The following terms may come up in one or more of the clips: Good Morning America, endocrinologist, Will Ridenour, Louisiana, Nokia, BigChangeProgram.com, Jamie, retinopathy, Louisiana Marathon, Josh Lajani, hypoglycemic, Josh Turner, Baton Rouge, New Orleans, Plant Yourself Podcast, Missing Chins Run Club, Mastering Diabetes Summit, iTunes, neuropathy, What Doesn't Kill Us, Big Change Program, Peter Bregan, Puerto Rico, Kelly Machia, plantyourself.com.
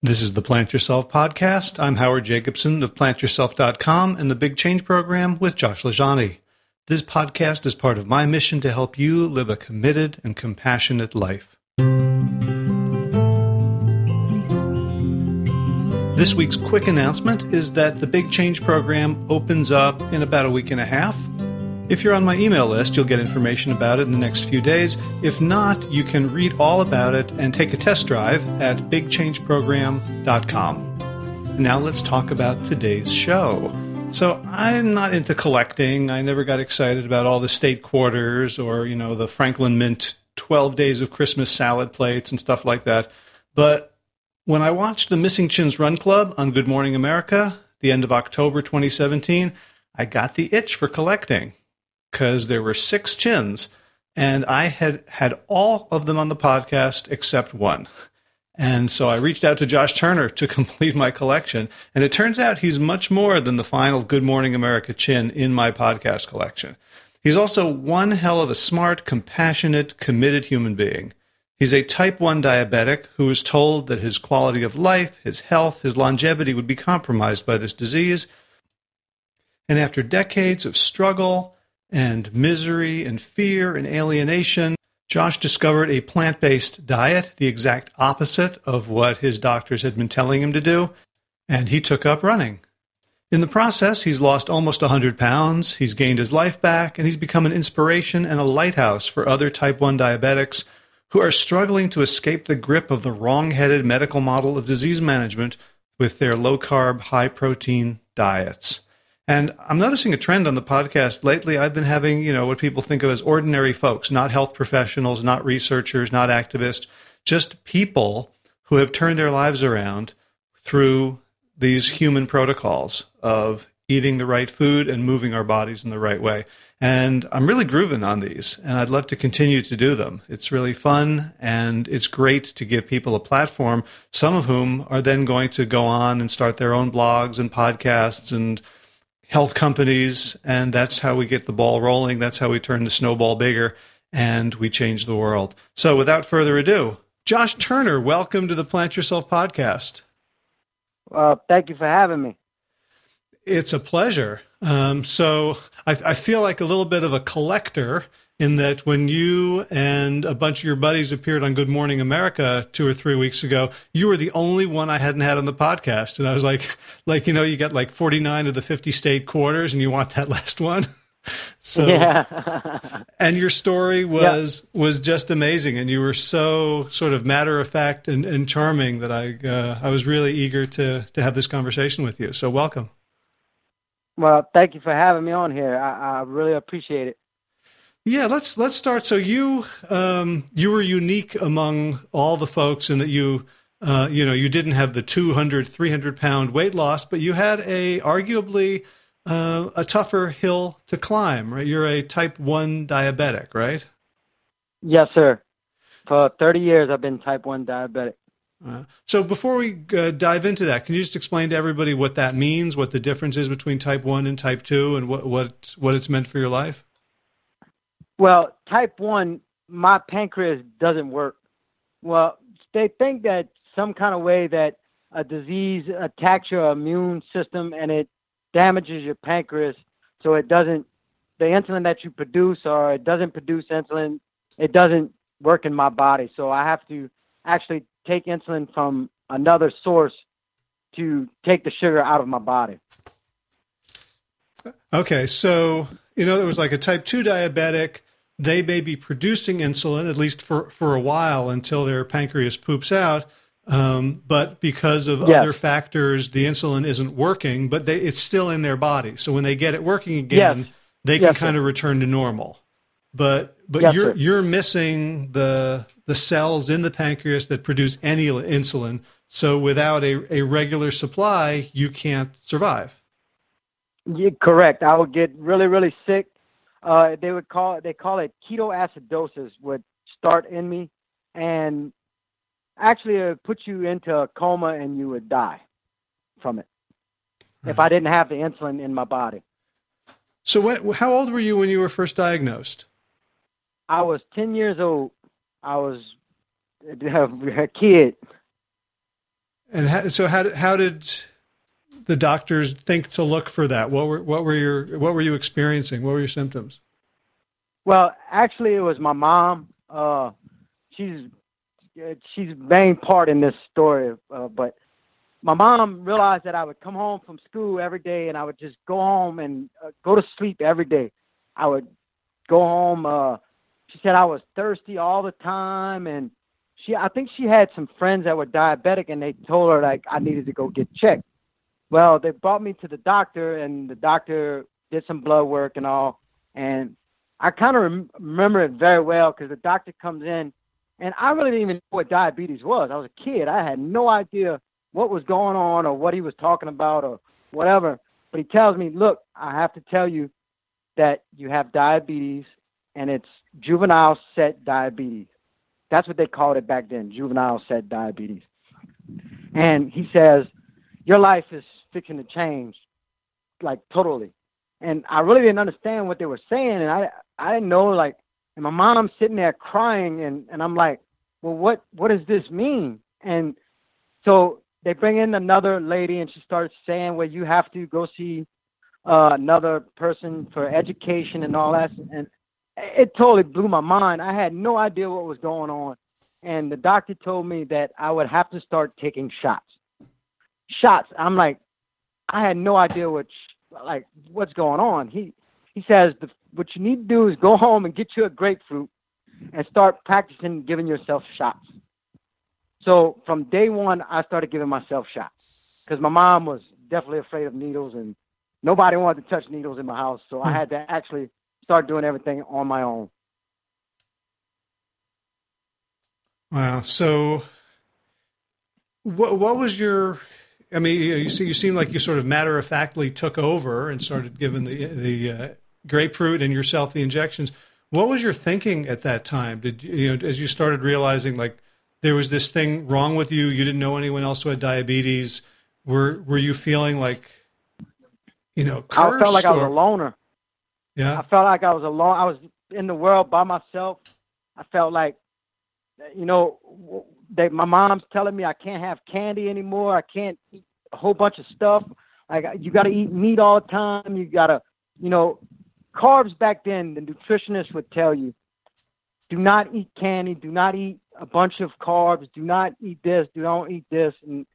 This is the Plant Yourself Podcast. I'm Howard Jacobson of plantyourself.com and the Big Change Program with Josh Lajani. This podcast is part of my mission to help you live a committed and compassionate life. This week's quick announcement is that the Big Change Program opens up in about a week and a half. If you're on my email list, you'll get information about it in the next few days. If not, you can read all about it and take a test drive at BigChangeProgram.com. Now let's talk about today's show. So I'm not into collecting. I never got excited about all the state quarters or, you know, the Franklin Mint 12 Days of Christmas salad plates and stuff like that. But when I watched the Missing Chins Run Club on Good Morning America, the end of October 2017, I got the itch for collecting, because there were 6 chins, and I had all of them on the podcast except one. And so I reached out to Josh Turner to complete my collection, and it turns out he's much more than the final Good Morning America chin in my podcast collection. He's also one hell of a smart, compassionate, committed human being. He's a type 1 diabetic who was told that his quality of life, his health, his longevity would be compromised by this disease. And after decades of struggle and misery and fear and alienation, Josh discovered a plant-based diet, the exact opposite of what his doctors had been telling him to do, and he took up running. In the process, he's lost almost 100 pounds, he's gained his life back, and he's become an inspiration and a lighthouse for other type 1 diabetics who are struggling to escape the grip of the wrong-headed medical model of disease management with their low-carb, high-protein diets. And I'm noticing a trend on the podcast lately. I've been having, you know, what people think of as ordinary folks, not health professionals, not researchers, not activists, just people who have turned their lives around through these human protocols of eating the right food and moving our bodies in the right way. And I'm really grooving on these, and I'd love to continue to do them. It's really fun, and it's great to give people a platform, some of whom are then going to go on and start their own blogs and podcasts and health companies, and that's how we get the ball rolling. That's how we turn the snowball bigger, and we change the world. So without further ado, Josh Turner, welcome to the Plant Yourself Podcast. Well, thank you for having me. It's a pleasure. So I feel like a little bit of a collector in that when you and a bunch of your buddies appeared on Good Morning America 2 or 3 weeks ago, you were the only one I hadn't had on the podcast. And I was like, you know, you got like 49 of the 50 state quarters and you want that last one. So, yeah. And your story was just amazing. And you were so sort of matter of fact and charming that I was really eager to have this conversation with you. So welcome. Well, thank you for having me on here. I really appreciate it. Yeah, let's start. So you were unique among all the folks in that you didn't have the 200, 300 pound weight loss, but you had arguably a tougher hill to climb, right? You're a type 1 diabetic, right? Yes, sir. For 30 years, I've been type 1 diabetic. So before we dive into that, can you just explain to everybody what that means, what the difference is between type 1 and type 2 and what it's meant for your life? Well, type 1, my pancreas doesn't work. Well, they think that some kind of way that a disease attacks your immune system and it damages your pancreas, so it doesn't, the insulin that you produce, or it doesn't produce insulin, it doesn't work in my body. So I have to actually take insulin from another source to take the sugar out of my body. Okay, so, you know, there was like a type 2 diabetic. They may be producing insulin, at least for a while, until their pancreas poops out. But because of other factors, the insulin isn't working, but it's still in their body. So when they get it working again, they can kind of return to normal. But you're missing the cells in the pancreas that produce any insulin. So without a regular supply, you can't survive. Yeah, correct. I would get really, really sick. They call it ketoacidosis would start in me, and actually it would put you into a coma and you would die from it if I didn't have the insulin in my body. So how old were you when you were first diagnosed? I was 10 years old. I was a kid. And how did the doctors think to look for that? What were you experiencing? What were your symptoms? Well, actually, it was my mom. She's main part in this story, but my mom realized that I would come home from school every day, and I would just go home and go to sleep every day. I would go home. She said I was thirsty all the time, and I think she had some friends that were diabetic, and they told her like I needed to go get checked. Well, they brought me to the doctor, and the doctor did some blood work and all, and I kind of remember it very well because the doctor comes in, and I really didn't even know what diabetes was. I was a kid. I had no idea what was going on or what he was talking about or whatever. But he tells me, look, I have to tell you that you have diabetes, and it's juvenile set diabetes. That's what they called it back then, juvenile set diabetes. And he says, your life is fixing to change, like totally. And I really didn't understand what they were saying. And I didn't know, like, and my mom's sitting there crying. And I'm like, well, what does this mean? And so they bring in another lady, and she starts saying, well, you have to go see another person for education and all that. And it totally blew my mind. I had no idea what was going on. And the doctor told me that I would have to start taking shots. I'm like, I had no idea what's going on. He says, what you need to do is go home and get you a grapefruit and start practicing giving yourself shots. So from day one, I started giving myself shots because my mom was definitely afraid of needles, and nobody wanted to touch needles in my house. So I had to actually start doing everything on my own. Wow. So what was your... I mean, you seem like you sort of matter-of-factly took over and started giving the grapefruit and yourself the injections. What was your thinking at that time? Did you know, as you started realizing like there was this thing wrong with you? You didn't know anyone else who had diabetes. Were you feeling like, you know, cursed? I felt like I was a loner. Yeah, I felt like I was alone. I was in the world by myself. I felt like, you know, my mom's telling me I can't have candy anymore. I can't eat a whole bunch of stuff. You got to eat meat all the time. You got to, you know, carbs back then, the nutritionist would tell you, do not eat candy. Do not eat a bunch of carbs. Do not eat this. Do not eat this. And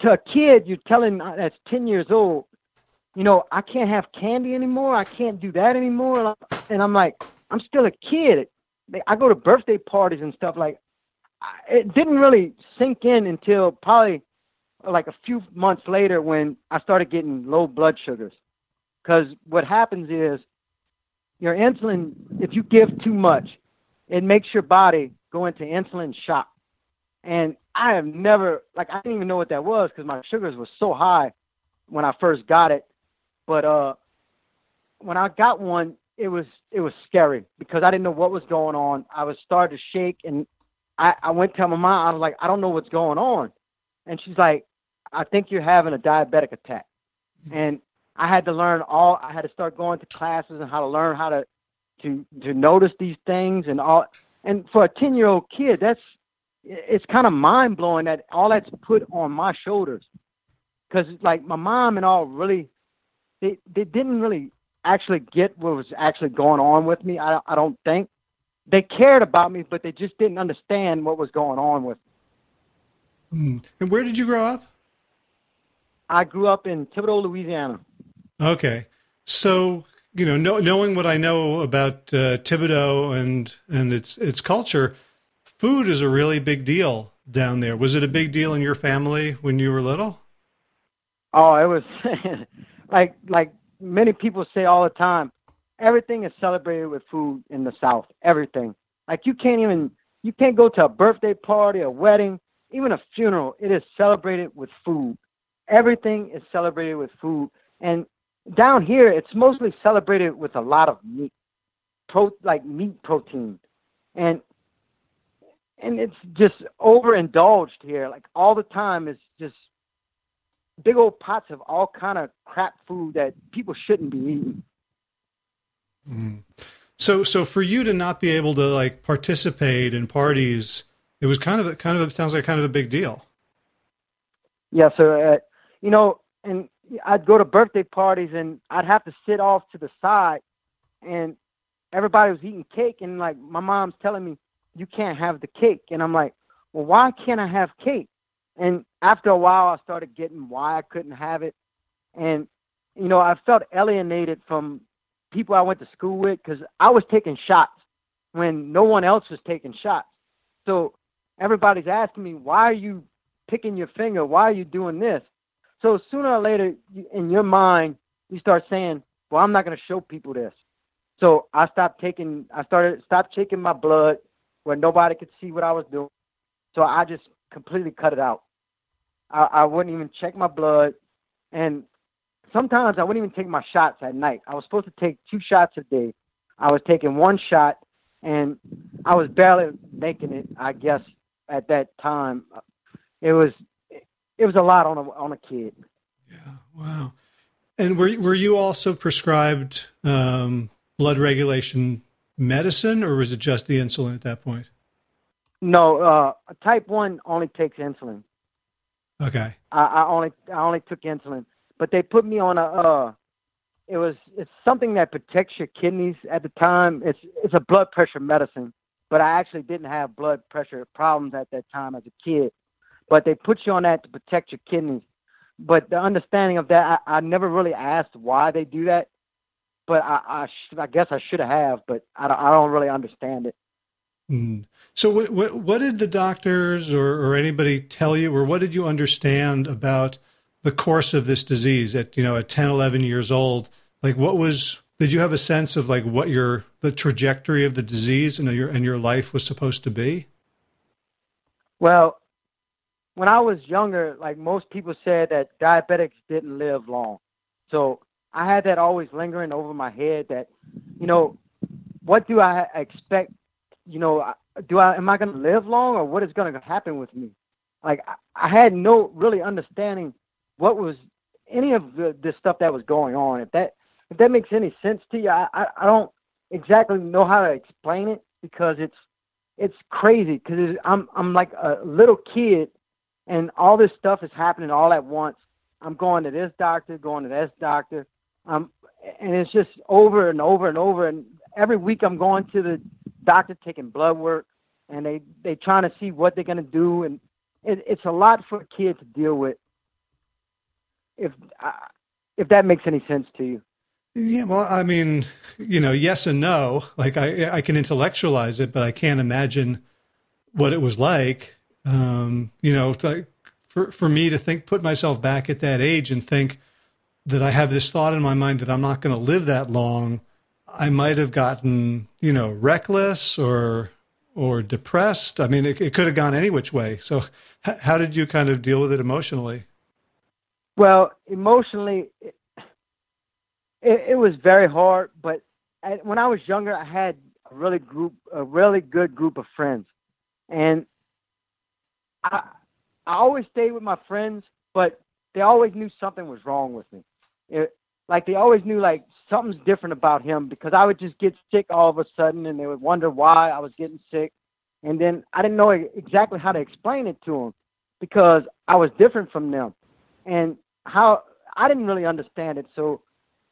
to a kid, you're telling that's 10 years old, you know, I can't have candy anymore. I can't do that anymore. And I'm like, I'm still a kid. I go to birthday parties and stuff like it didn't really sink in until probably like a few months later when I started getting low blood sugars. Because what happens is your insulin, if you give too much, it makes your body go into insulin shock. And I have never, like, I didn't even know what that was because my sugars were so high when I first got it. But when I got one, it was scary because I didn't know what was going on. I was starting to shake, and I went to my mom. I was like, I don't know what's going on. And she's like, I think you're having a diabetic attack. And I had to start going to classes and how to learn how to notice these things and all. And for a 10-year-old kid, it's kind of mind blowing that all that's put on my shoulders. Cause like my mom and all really, they didn't really actually get what was actually going on with me. I don't think. They cared about me, but they just didn't understand what was going on with me. And where did you grow up? I grew up in Thibodaux, Louisiana. Okay. So, you know, knowing what I know about Thibodaux and its culture, food is a really big deal down there. Was it a big deal in your family when you were little? Oh, it was like many people say all the time, everything is celebrated with food in the South. Everything. Like you can't go to a birthday party, a wedding, even a funeral. It is celebrated with food. Everything is celebrated with food. And down here, it's mostly celebrated with a lot of meat, meat protein. And it's just overindulged here. Like all the time, it's just big old pots of all kind of crap food that people shouldn't be eating. Mm. So for you to not be able to like participate in parties, it was kind of a big deal. Yeah. So, you know, and I'd go to birthday parties and I'd have to sit off to the side, and everybody was eating cake. And like, my mom's telling me, you can't have the cake. And I'm like, well, why can't I have cake? And after a while, I started getting why I couldn't have it. And, you know, I felt alienated from people I went to school with, because I was taking shots when no one else was taking shots. So everybody's asking me, why are you picking your finger? Why are you doing this? So sooner or later, in your mind, you start saying, well, I'm not going to show people this. So I stopped taking my blood where nobody could see what I was doing. So I just completely cut it out. I wouldn't even check my blood. And sometimes I wouldn't even take my shots at night. I was supposed to take 2 shots a day. I was taking 1 shot, and I was barely making it, I guess, at that time. It was a lot on a kid. Yeah. Wow. And were you also prescribed blood regulation medicine, or was it just the insulin at that point? No, type 1 only takes insulin. Okay. I only took insulin, but they put me on it's something that protects your kidneys at the time. It's a blood pressure medicine, but I actually didn't have blood pressure problems at that time as a kid. But they put you on that to protect your kidneys. But the understanding of that, I never really asked why they do that. But I guess I should have, but I don't really understand it. Mm. So what did the doctors or anybody tell you, or what did you understand about the course of this disease at 10, 11 years old? Like, did you have a sense of like what the trajectory of the disease and your life was supposed to be? Well, when I was younger, like most people said that diabetics didn't live long. So I had that always lingering over my head that, you know, what do I expect? You know, am I going to live long, or what is going to happen with me? Like I had no really understanding what was any of the stuff that was going on. If that makes any sense to you, I don't exactly know how to explain it, because it's crazy, because I'm like a little kid. And all this stuff is happening all at once. I'm going to this doctor, going to this doctor. And it's just over and over and over. And every week I'm going to the doctor, taking blood work, and they trying to see what they're going to do. And it's a lot for a kid to deal with, if that makes any sense to you. Yeah, well, I mean, you know, yes and no. Like I can intellectualize it, but I can't imagine what it was like. You know, for me to put myself back at that age and think that I have this thought in my mind that I'm not going to live that long, I might have gotten, you know, reckless or depressed. I mean, it could have gone any which way. So how did you kind of deal with it emotionally? Well, emotionally, it was very hard. But when I was younger, I had a really good group of friends. And I always stayed with my friends, but they always knew something was wrong with me. They always knew, like, something's different about him, because I would just get sick all of a sudden, and they would wonder why I was getting sick. And then I didn't know exactly how to explain it to them, because I was different from them. And how I didn't really understand it, so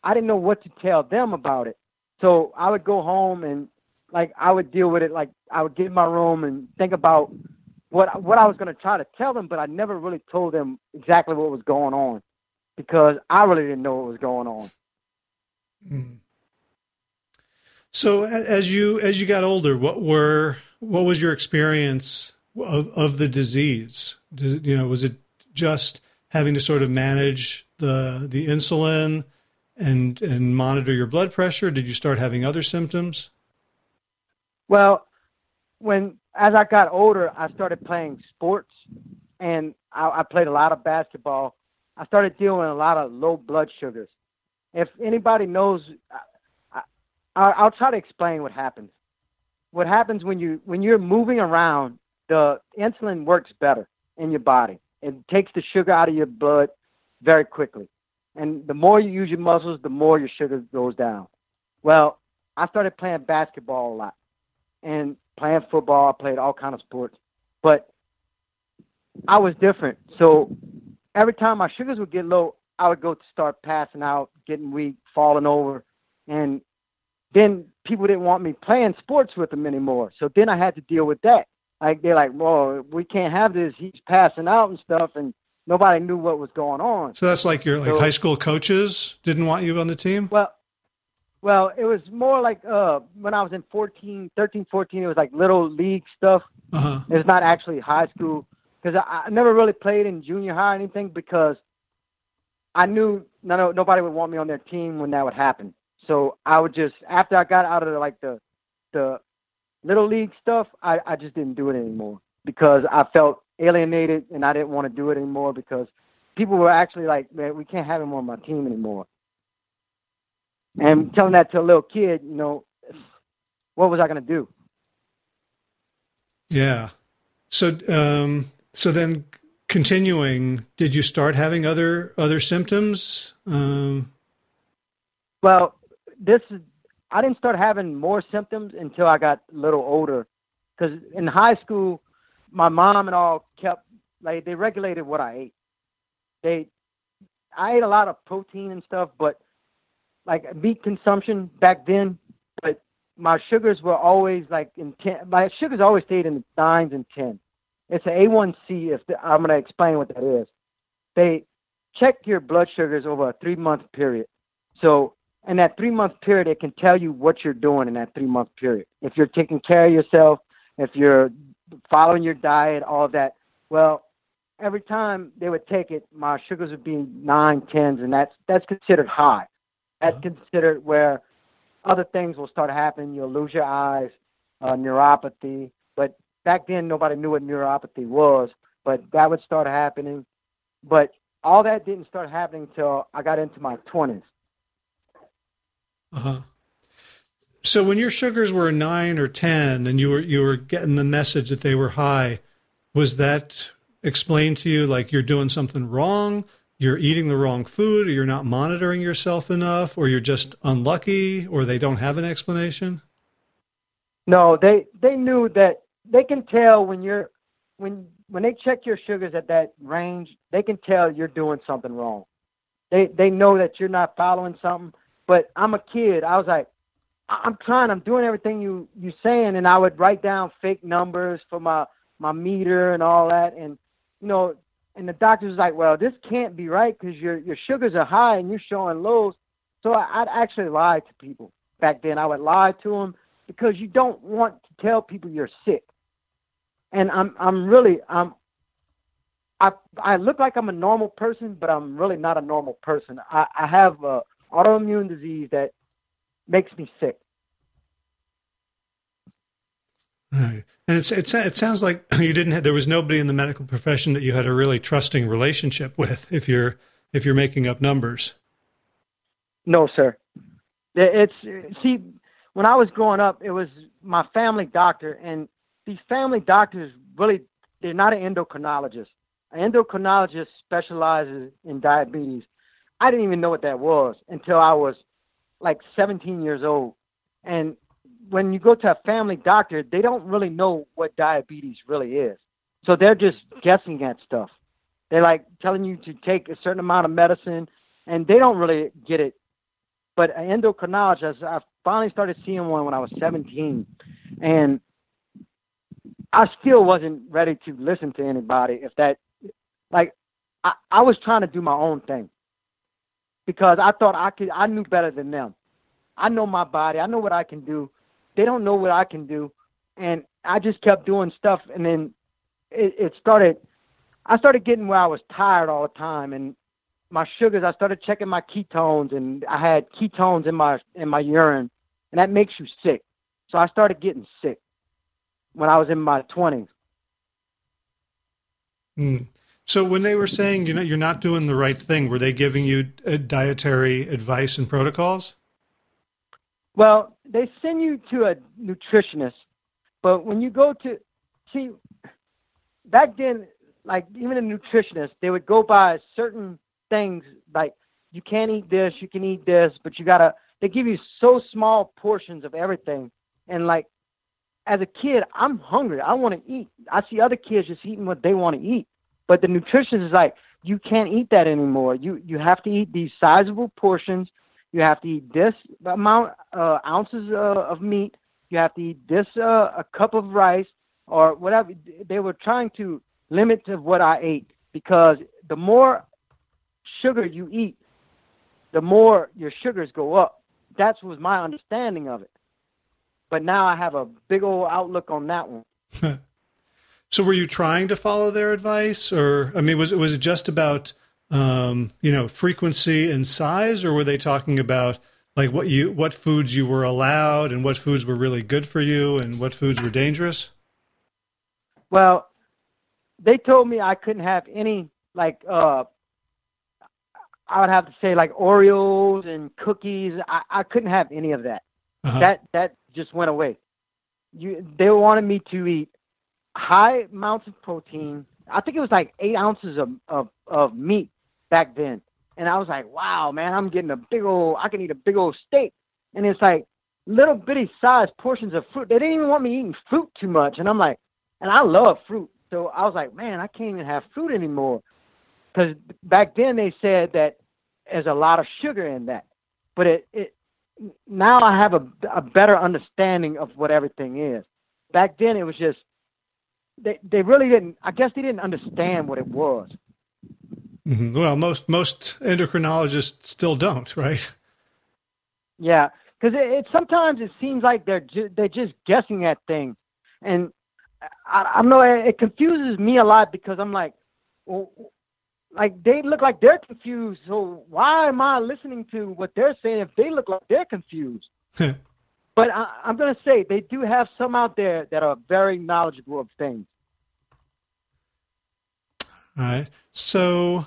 I didn't know what to tell them about it. So I would go home and, like, I would deal with it. Like, I would get in my room and think about what I was going to try to tell them, but I never really told them exactly what was going on, because I really didn't know what was going on. Mm. So as you got older, what was your experience of the disease? Was it just having to sort of manage the insulin and monitor your blood pressure? Did you start having other symptoms? Well, as I got older, I started playing sports, and I played a lot of basketball. I started dealing with a lot of low blood sugars. If anybody knows, I'll try to explain what happens. What happens when you're moving around, the insulin works better in your body. It takes the sugar out of your blood very quickly. And the more you use your muscles, the more your sugar goes down. Well, I started playing basketball a lot, and playing football, I played all kinds of sports, but I was different. So every time my sugars would get low, I would go to start passing out, getting weak, falling over. And then people didn't want me playing sports with them anymore. So then I had to deal with that. Like, they're like, well, we can't have this. He's passing out and stuff. And nobody knew what was going on. So that's like your high school coaches didn't want you on the team? Well, it was more like when I was in 13, 14, it was like little league stuff. Uh-huh. It's not actually high school, because I never really played in junior high or anything, because I knew nobody would want me on their team when that would happen. So I would just, after I got out of the little league stuff, I just didn't do it anymore, because I felt alienated and I didn't want to do it anymore, because people were actually like, man, we can't have him on my team anymore. And telling that to a little kid, you know, what was I going to do? Yeah. So, so then continuing, did you start having other symptoms? Well, I didn't start having more symptoms until I got a little older, because in high school, my mom and all kept, like, they regulated what I ate. I ate a lot of protein and stuff, but like meat consumption back then, but my sugars were always like in 10. My sugars always stayed in the 9s and 10. It's an A1C. I'm going to explain what that is. They check your blood sugars over a 3-month period. So in that 3-month period, it can tell you what you're doing in that 3-month period. If you're taking care of yourself, if you're following your diet, all of that. Well, every time they would take it, my sugars would be 9, 10s, and that's considered high. That's considered where other things will start happening. You'll lose your eyes, neuropathy. But back then, nobody knew what neuropathy was, but that would start happening. But all that didn't start happening until I got into my 20s. Uh-huh. So when your sugars were 9 or 10 and you were getting the message that they were high, was that explained to you like you're doing something wrong? You're eating the wrong food, or you're not monitoring yourself enough, or you're just unlucky, or they don't have an explanation? No, they knew that. They can tell when they check your sugars at that range, they can tell you're doing something wrong. They know that you're not following something. But I'm a kid. I was like, I'm trying. I'm doing everything you're saying, and I would write down fake numbers for my meter and all that, and you know. And the doctor was like, well, this can't be right because your sugars are high and you're showing lows. So I'd actually lie to people back then. I would lie to them because you don't want to tell people you're sick. And I look like I'm a normal person, but I'm really not a normal person. I have an autoimmune disease that makes me sick. Right. And it sounds like you didn't have, there was nobody in the medical profession that you had a really trusting relationship with, if you're making up numbers. No, sir. See, when I was growing up, it was my family doctor, and these family doctors really, they're not an endocrinologist. An endocrinologist specializes in diabetes. I didn't even know what that was until I was like 17 years old. And when you go to a family doctor, they don't really know what diabetes really is. So they're just guessing at stuff. They're like telling you to take a certain amount of medicine, and they don't really get it. But an endocrinologist, I finally started seeing one when I was 17, and I still wasn't ready to listen to anybody. I was trying to do my own thing because I thought I knew better than them. I know my body. I know what I can do. They don't know what I can do. And I just kept doing stuff. And then I started getting where I was tired all the time. And my sugars, I started checking my ketones, and I had ketones in my urine, and that makes you sick. So I started getting sick when I was in my 20s. Mm. So when they were saying, you know, you're not doing the right thing, were they giving you dietary advice and protocols? Well, they send you to a nutritionist, but when you go to, see, back then, like even a nutritionist, they would go by certain things, like you can't eat this, you can eat this, but they give you so small portions of everything. And like, as a kid, I'm hungry. I want to eat. I see other kids just eating what they want to eat. But the nutritionist is like, you can't eat that anymore. You have to eat these sizable portions. You have to eat this amount ounces of meat. You have to eat this a cup of rice or whatever. They were trying to limit to what I ate, because the more sugar you eat, the more your sugars go up. That was my understanding of it. But now I have a big old outlook on that one. So were you trying to follow their advice, or, I mean, was it just about, frequency and size, or were they talking about like what foods you were allowed and what foods were really good for you and what foods were dangerous? Well, they told me I couldn't have any, like, I would have to say like Oreos and cookies. I couldn't have any of that. Uh-huh. That just went away. They wanted me to eat high amounts of protein. I think it was like 8 ounces of meat back then. And I was like, wow, man, I'm getting I can eat a big old steak. And it's like little bitty sized portions of fruit. They didn't even want me eating fruit too much. And I'm like, and I love fruit. So I was like, man, I can't even have fruit anymore. Because back then they said that there's a lot of sugar in that. But now I have a better understanding of what everything is. Back then it was just, they really didn't, I guess they didn't understand what it was. Mm-hmm. Well, most endocrinologists still don't, right? Yeah, because sometimes it seems like they're just guessing at things. And I know it confuses me a lot, because I'm like, well, like they look like they're confused. So why am I listening to what they're saying if they look like they're confused? But I'm going to say they do have some out there that are very knowledgeable of things. All right. So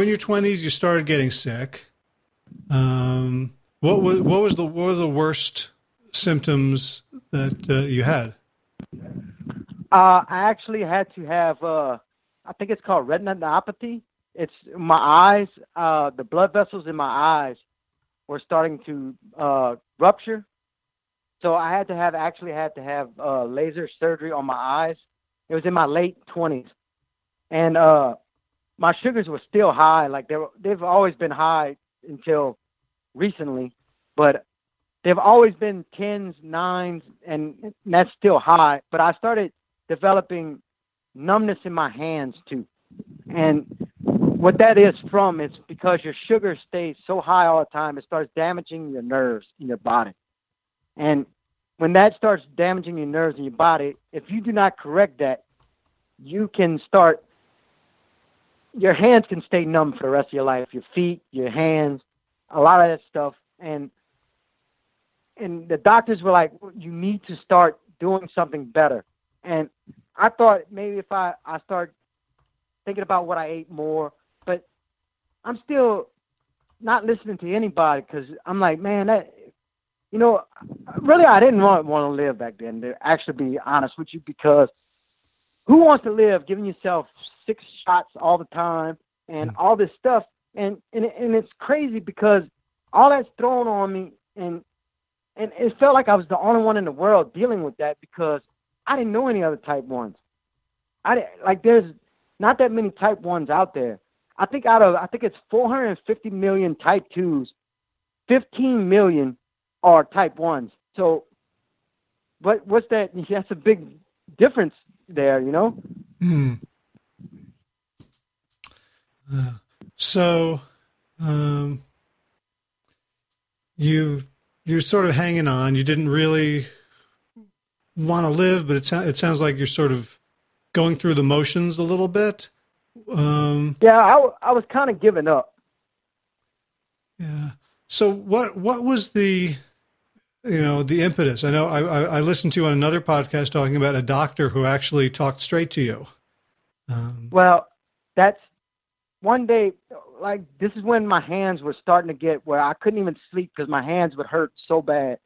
in your 20s, you started getting sick. What were the worst symptoms that you had? I actually had to have, I think it's called retinopathy. It's my eyes, the blood vessels in my eyes were starting to rupture. So I had to have laser surgery on my eyes. It was in my late 20s. And my sugars were still high. Like they've always been high until recently. But they've always been 10s, 9s, and that's still high. But I started developing numbness in my hands too. And what that is from, it's because your sugar stays so high all the time, it starts damaging your nerves in your body. And when that starts damaging your nerves in your body, if you do not correct that, your hands can stay numb for the rest of your life, your feet, your hands, a lot of that stuff. And the doctors were like, you need to start doing something better. And I thought maybe if I start thinking about what I ate more, but I'm still not listening to anybody, because I'm like, man, really, I didn't want to live back then, to actually be honest with you, because who wants to live giving yourself 6 shots all the time and all this stuff? And it's crazy, because all that's thrown on me, and it felt like I was the only one in the world dealing with that, because I didn't know any other type 1s. There's not that many type 1s out there. I think it's 450 million type 2s, 15 million are type 1s. So what's that? That's a big difference there, you know? Mm. So you're sort of hanging on. You didn't really want to live, but it sounds like you're sort of going through the motions a little bit. Yeah, I was kind of giving up. Yeah. So what was the... the impetus. I know I listened to you on another podcast talking about a doctor who actually talked straight to you. Well, that's one day, like this is when my hands were starting to get where I couldn't even sleep because my hands would hurt so bad.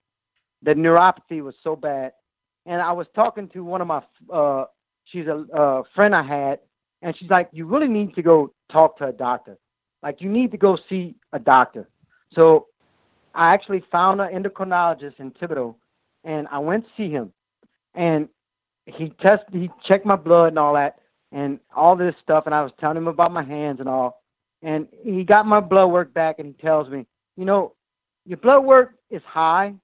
The neuropathy was so bad. And I was talking to one of my, she's a friend I had, and she's like, you really need to go talk to a doctor. Like you need to go see a doctor. So I actually found an endocrinologist in Thibodaux, and I went to see him, and he checked my blood and all that. and all this stuff. And I was telling him about my hands and all. And he got my blood work back, and he tells me, you know, your blood work is high.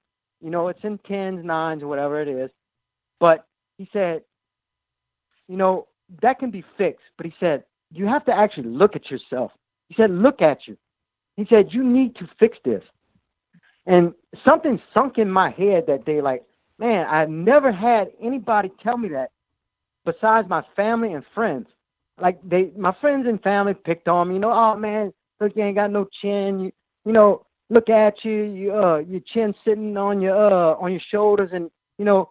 You know, it's in 10s, 9s, or whatever it is. But he said, you know, that can be fixed. But he said, you have to actually look at yourself. He said, look at you. He said, you need to fix this. And something sunk in my head that day, like, man, I've never had anybody tell me that besides my family and friends. Like, my friends and family picked on me, you know, oh, man, look, you ain't got no chin, you know, look at you, your chin sitting on your shoulders, and, you know,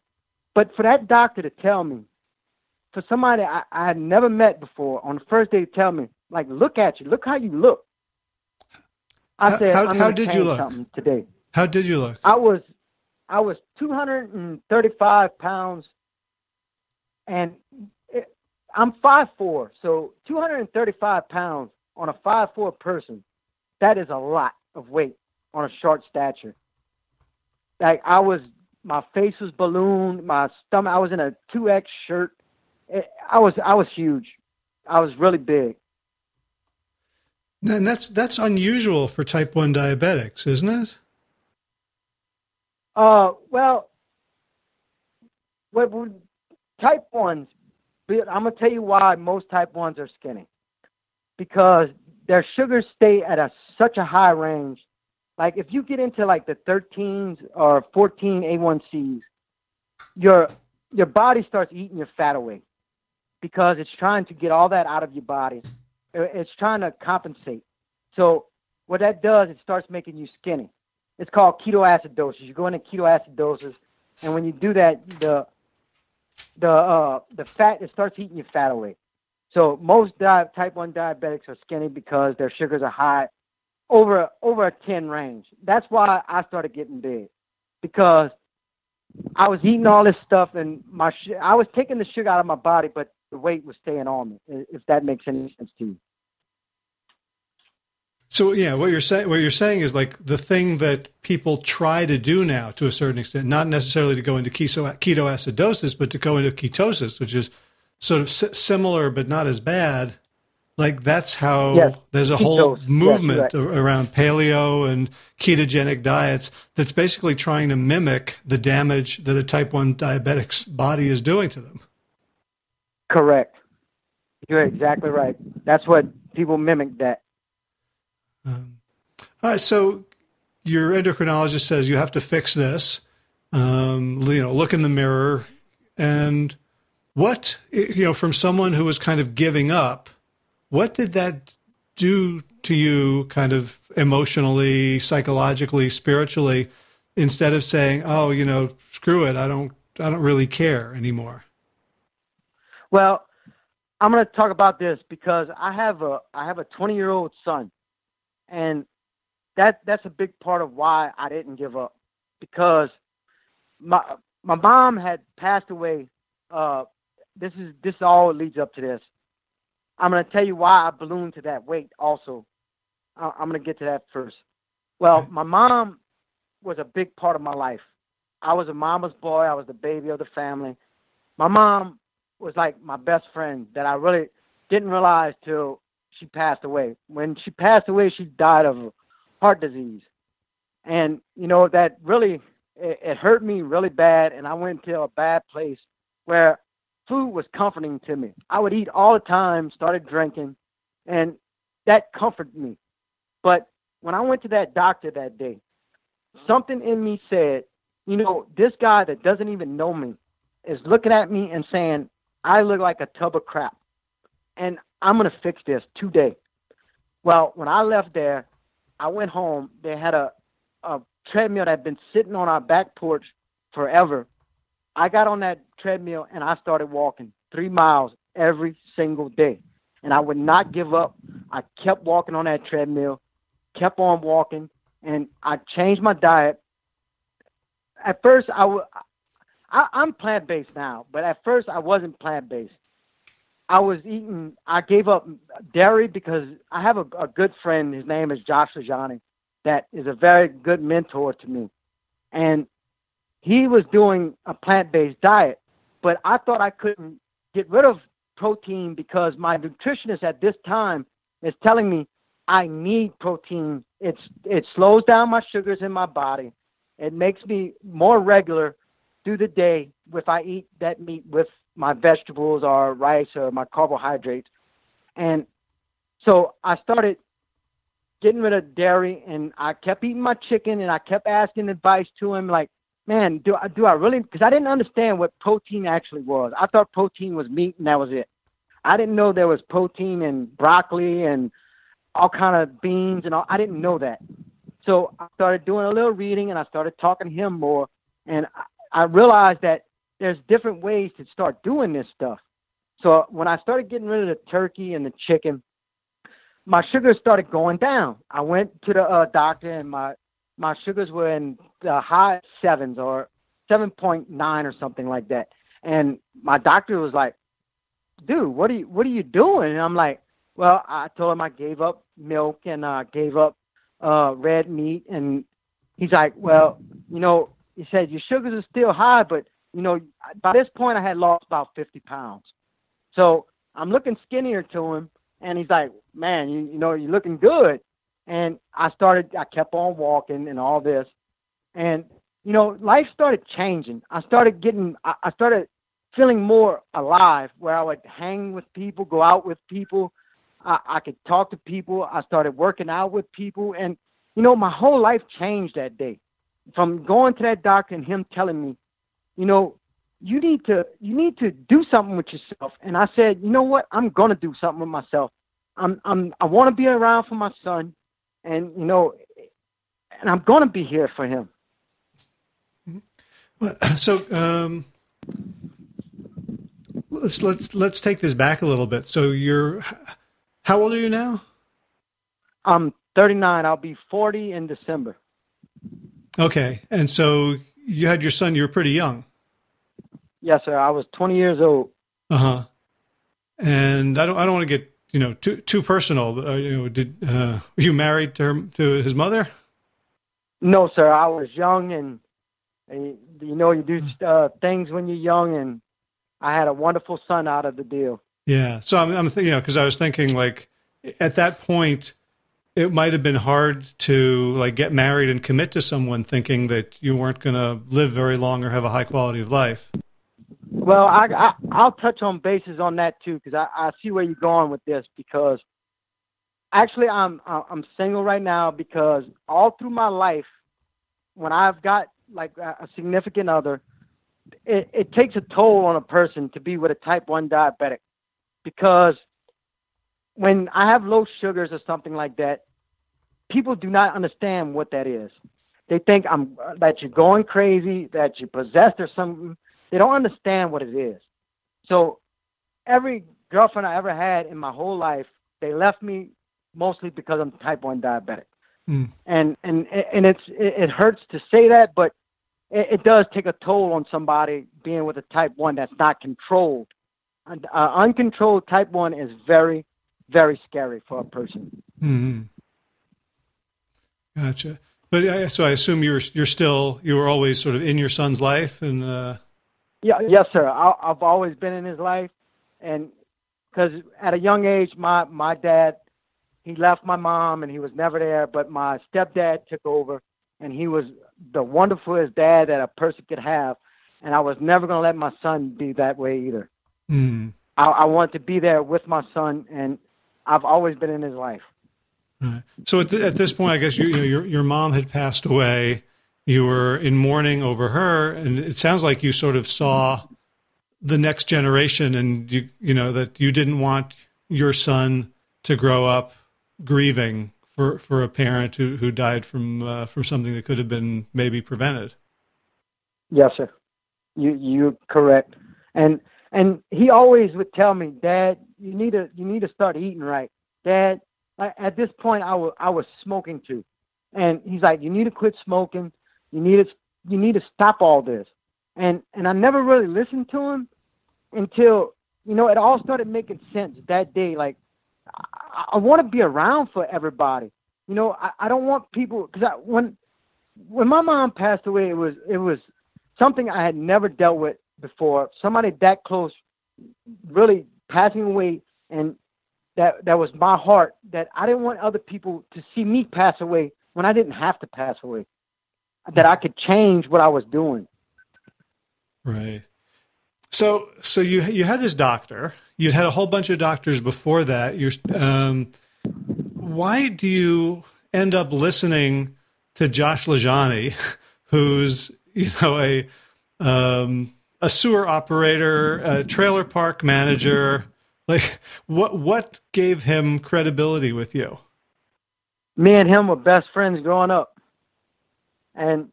but for that doctor to tell me, for somebody I had never met before, on the first day to tell me, like, look at you, look how you look. I said, how did you look something today? How did you look? I was 235 pounds, and I'm 5'4", so 235 pounds on a 5'4" person, that is a lot of weight on a short stature. Like, my face was ballooned, my stomach, I was in a 2X shirt. I was huge. I was really big. And that's unusual for type 1 diabetics, isn't it? Well, type 1s, I'm going to tell you why most type 1s are skinny. Because their sugars stay at such a high range. Like, if you get into, like, the 13s or 14 A1Cs, your body starts eating your fat away because it's trying to get all that out of your body. It's trying to compensate. So what that does, it starts making you skinny. It's called ketoacidosis. You go into ketoacidosis, and when you do that, the fat, it starts eating your fat away. So most type 1 diabetics are skinny because their sugars are high, over a 10 range. That's why I started getting big, because I was eating all this stuff, and I was taking the sugar out of my body, but the weight was staying on me, if that makes any sense to you. So yeah, what you're saying is, like, the thing that people try to do now to a certain extent, not necessarily to go into ketoacidosis, but to go into ketosis, which is sort of similar but not as bad. Like, that's how there's a whole movement around paleo and ketogenic diets that's basically trying to mimic the damage that a type 1 diabetic's body is doing to them. Correct. You're exactly right. That's what people mimic that. All right, so your endocrinologist says you have to fix this, look in the mirror. And what, from someone who was kind of giving up, what did that do to you, kind of emotionally, psychologically, spiritually, instead of saying, oh, screw it, I don't really care anymore? Well, I'm going to talk about this because I have a 20-year-old son, and that's a big part of why I didn't give up, because my mom had passed away. This all leads up to this. I'm going to tell you why I ballooned to that weight also. I'm going to get to that first. Well, my mom was a big part of my life. I was a mama's boy. I was the baby of the family. My mom was like my best friend that I really didn't realize till she passed away. When she passed away, she died of heart disease. And, that really, it hurt me really bad, and I went to a bad place where food was comforting to me. I would eat all the time, started drinking, and that comforted me. But when I went to that doctor that day, something in me said, this guy that doesn't even know me is looking at me and saying, I look like a tub of crap, and I'm going to fix this today. Well, when I left there, I went home. They had a treadmill that had been sitting on our back porch forever. I got on that treadmill and I started walking 3 miles every single day, and I would not give up. I kept walking on that treadmill, kept on walking, and I changed my diet. At first, I'm plant-based now, but at first I wasn't plant-based. I gave up dairy because I have a good friend. His name is Josh Lajani, that is a very good mentor to me. And he was doing a plant-based diet, but I thought I couldn't get rid of protein because my nutritionist at this time is telling me I need protein. It slows down my sugars in my body. It makes me more regular through the day if I eat that meat with my vegetables or rice or my carbohydrates. And so I started getting rid of dairy, and I kept eating my chicken, and I kept asking advice to him, like, man, do I really? Because I didn't understand what protein actually was. I thought protein was meat, and that was it. I didn't know there was protein in broccoli and all kind of beans and all. I didn't know that. So I started doing a little reading, and I started talking to him more, and I realized that there's different ways to start doing this stuff. So when I started getting rid of the turkey and the chicken, my sugars started going down. I went to the doctor, and my sugars were in the high 7s or 7.9 or something like that. And my doctor was like, dude, what are you doing? And I'm like, well, I told him I gave up milk and I gave up red meat. And he's like, well, you know, he said, your sugars are still high, but, you know, by this point I had lost about 50 pounds. So I'm looking skinnier to him. And he's like, man, you know, you're looking good. And I kept on walking and all this. And, you know, life started changing. I started feeling more alive, where I would hang with people, go out with people. I could talk to people. I started working out with people. And, you know, my whole life changed that day from going to that doctor and him telling me, you know, you need to do something with yourself. And I said, you know what? I'm going to do something with myself. I want to be around for my son, and, you know, and I'm going to be here for him. So, let's take this back a little bit. So how old are you now? I'm 39. I'll be 40 in December. Okay. And so you had your son, you were pretty young. Yes, sir. I was 20 years old. Uh-huh. And I don't want to get, you know, too personal, but you know, were you married to his mother? No, sir. I was young, and you know, you do things when you're young, and I had a wonderful son out of the deal. Yeah. So I'm thinking, you know, because I was thinking, like, at that point, it might have been hard to, like, get married and commit to someone thinking that you weren't going to live very long or have a high quality of life. Well, I'll touch on bases on that too, because I see where you're going with this. Because actually, I'm single right now, because all through my life, when I've got like a significant other, it takes a toll on a person to be with a type 1 diabetic. Because when I have low sugars or something like that, people do not understand what that is. They think that you're going crazy, that you're possessed or something. They don't understand what it is. So every girlfriend I ever had in my whole life, they left me mostly because I'm type 1 diabetic. Mm. And it hurts to say that, but it does take a toll on somebody being with a type 1 that's not controlled. Uncontrolled type 1 is very, very scary for a person. Mm-hmm. Gotcha. But so I assume you were always sort of in your son's life and. Yeah, yes, sir. I've always been in his life, and because at a young age, my dad, he left my mom, and he was never there. But my stepdad took over, and he was the wonderfulest dad that a person could have. And I was never going to let my son be that way either. Mm. I wanted to be there with my son, and I've always been in his life. Right. So at this point, I guess your mom had passed away. You were in mourning over her, and it sounds like you sort of saw the next generation, and you know that you didn't want your son to grow up grieving for a parent who died from something that could have been maybe prevented. Yes, sir. You're correct. And he always would tell me, Dad, you need to start eating right. Dad, at this point I was smoking too, and he's like, you need to quit smoking. You need to stop all this. And I never really listened to him until, you know, it all started making sense that day. Like, I want to be around for everybody. You know, I don't want people, because when my mom passed away, it was something I had never dealt with before. Somebody that close really passing away, and that was my heart, that I didn't want other people to see me pass away when I didn't have to pass away, that I could change what I was doing. Right. So you had this doctor, you'd had a whole bunch of doctors before that. Why do you end up listening to Josh Lajani, who's, a sewer operator, a trailer park manager? Like, what gave him credibility with you? Me and him were best friends growing up. And,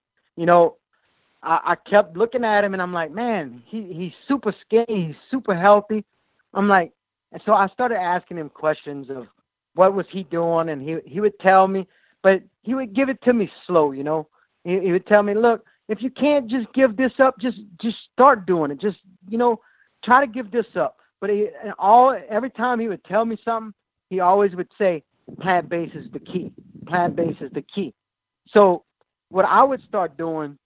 I kept looking at him, and I'm like, man, he's super skinny, he's super healthy. I'm like, and so I started asking him questions of what was he doing, and he would tell me, but he would give it to me slow, He would tell me, look, if you can't just give this up, just start doing it. Just, try to give this up. But every time he would tell me something, he always would say, plant-based is the key. Plant-based is the key. So what I would start doing,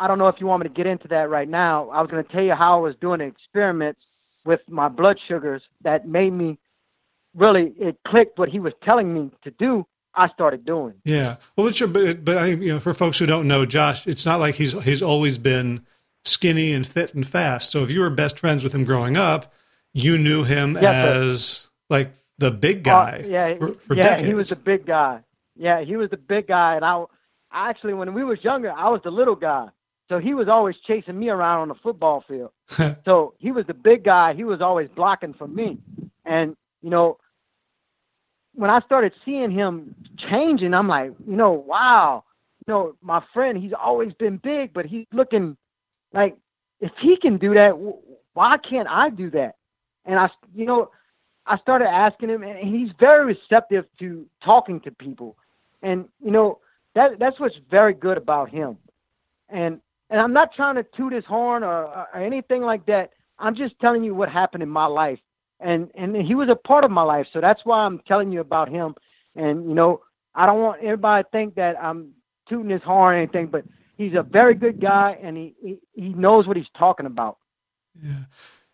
I don't know if you want me to get into that right now. I was going to tell you how I was doing experiments with my blood sugars that made me really, it clicked what he was telling me to do. I started doing. Yeah. Well, for folks who don't know Josh, it's not like he's always been skinny and fit and fast. So if you were best friends with him growing up, you knew him as the big guy. He was the big guy. Yeah, he was the big guy. And I actually, when we was younger, I was the little guy. So he was always chasing me around on the football field. So he was the big guy. He was always blocking for me. And, when I started seeing him changing, I'm like, wow. My friend, he's always been big, but he's looking like, if he can do that, why can't I do that? And I started asking him, and he's very receptive to talking to people. And, that's what's very good about him. And I'm not trying to toot his horn or anything like that. I'm just telling you what happened in my life. And he was a part of my life. So that's why I'm telling you about him. And, I don't want everybody to think that I'm tooting his horn or anything, but he's a very good guy, and he knows what he's talking about. Yeah.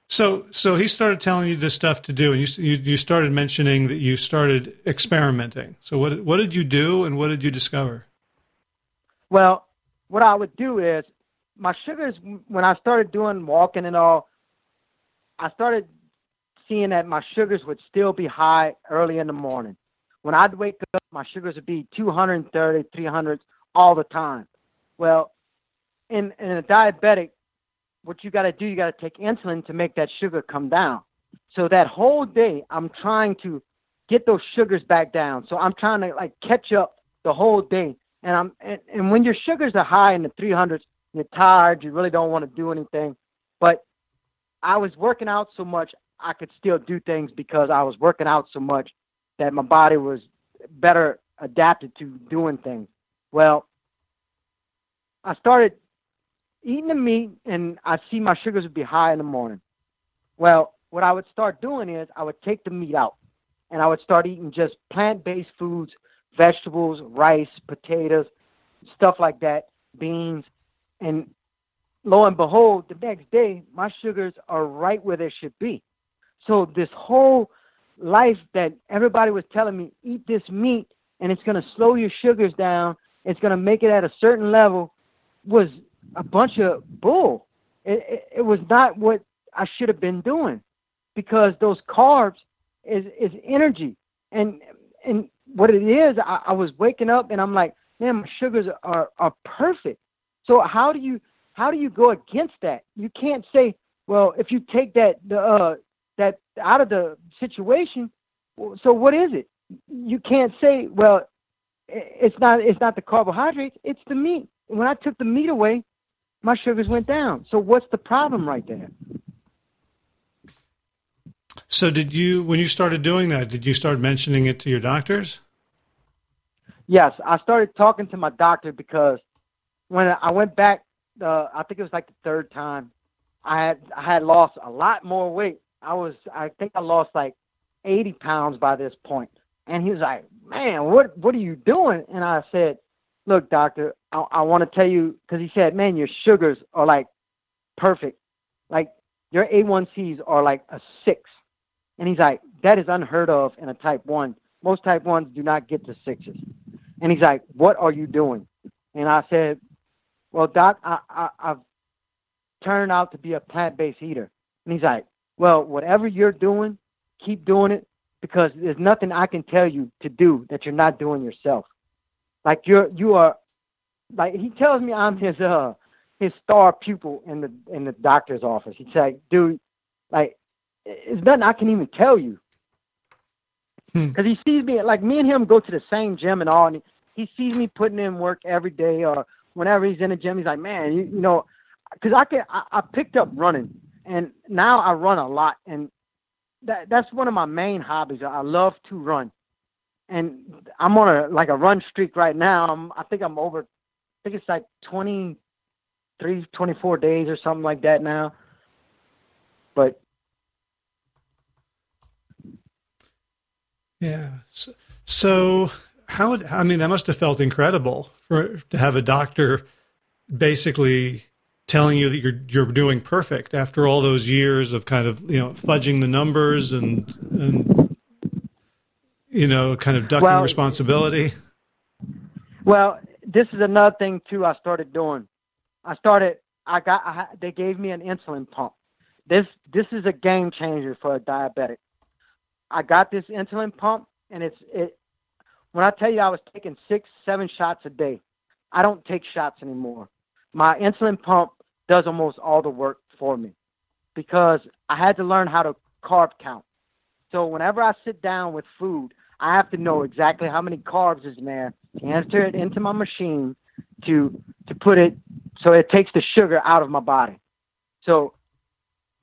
So he started telling you this stuff to do, and you started mentioning that you started experimenting. So what did you do, and what did you discover? Well, what I would do is, my sugars, when I started doing walking and all, I started seeing that my sugars would still be high early in the morning. When I'd wake up, my sugars would be 230, 300 all the time. Well, in a diabetic, what you got to do, you got to take insulin to make that sugar come down. So that whole day, I'm trying to get those sugars back down. So I'm trying to catch up the whole day. And and when your sugars are high in the 300s, you're tired, you really don't want to do anything. But I was working out so much, I could still do things because I was working out so much that my body was better adapted to doing things. Well, I started eating the meat, and I see my sugars would be high in the morning. Well, what I would start doing is I would take the meat out, and I would start eating just plant-based foods, vegetables, rice, potatoes, stuff like that, beans. And lo and behold, the next day, my sugars are right where they should be. So this whole life that everybody was telling me, eat this meat, and it's going to slow your sugars down, it's going to make it at a certain level, was a bunch of bull. It was not what I should have been doing, because those carbs is energy. And what it is, I was waking up and I'm like, man, my sugars are perfect. So how do you go against that? You can't say, well, if you take that out of the situation, so what is it? You can't say, well, it's not the carbohydrates, it's the meat. When I took the meat away, my sugars went down. So what's the problem right there? So when you started doing that, did you start mentioning it to your doctors? Yes, I started talking to my doctor, because when I went back, I think it was the third time, I had lost a lot more weight. I think I lost 80 pounds by this point. And he was like, man, what are you doing? And I said, look, doctor, I want to tell you, because he said, man, your sugars are perfect. Your A1Cs are like a 6. And he's like, that is unheard of in a type 1. Most type 1s do not get to 6s. And he's like, what are you doing? And I said, well, Doc, I've turned out to be a plant-based eater. And he's like, well, whatever you're doing, keep doing it, because there's nothing I can tell you to do that you're not doing yourself. Like you are, like he tells me I'm his star pupil in the doctor's office. He's like, dude, like there's nothing I can even tell you. Because he sees me, like me and him go to the same gym and all, and he sees me putting in work every day, or whenever he's in the gym, he's like, man, you know, because I picked up running, and now I run a lot, and that's one of my main hobbies. I love to run, and I'm on a run streak right now. I think it's like 23, 24 days or something like that now, but. Yeah. So how, I mean, that must have felt incredible to have a doctor basically telling you that you're doing perfect after all those years of kind of, you know, fudging the numbers and you know, kind of ducking responsibility. Well, this is another thing too. I started doing. They gave me an insulin pump. This is a game changer for a diabetic. I got this insulin pump, and it. When I tell you I was taking 6-7 shots a day, I don't take shots anymore. My insulin pump does almost all the work for me because I had to learn how to carb count. So whenever I sit down with food, I have to know exactly how many carbs is in there to enter it into my machine to put it so it takes the sugar out of my body. So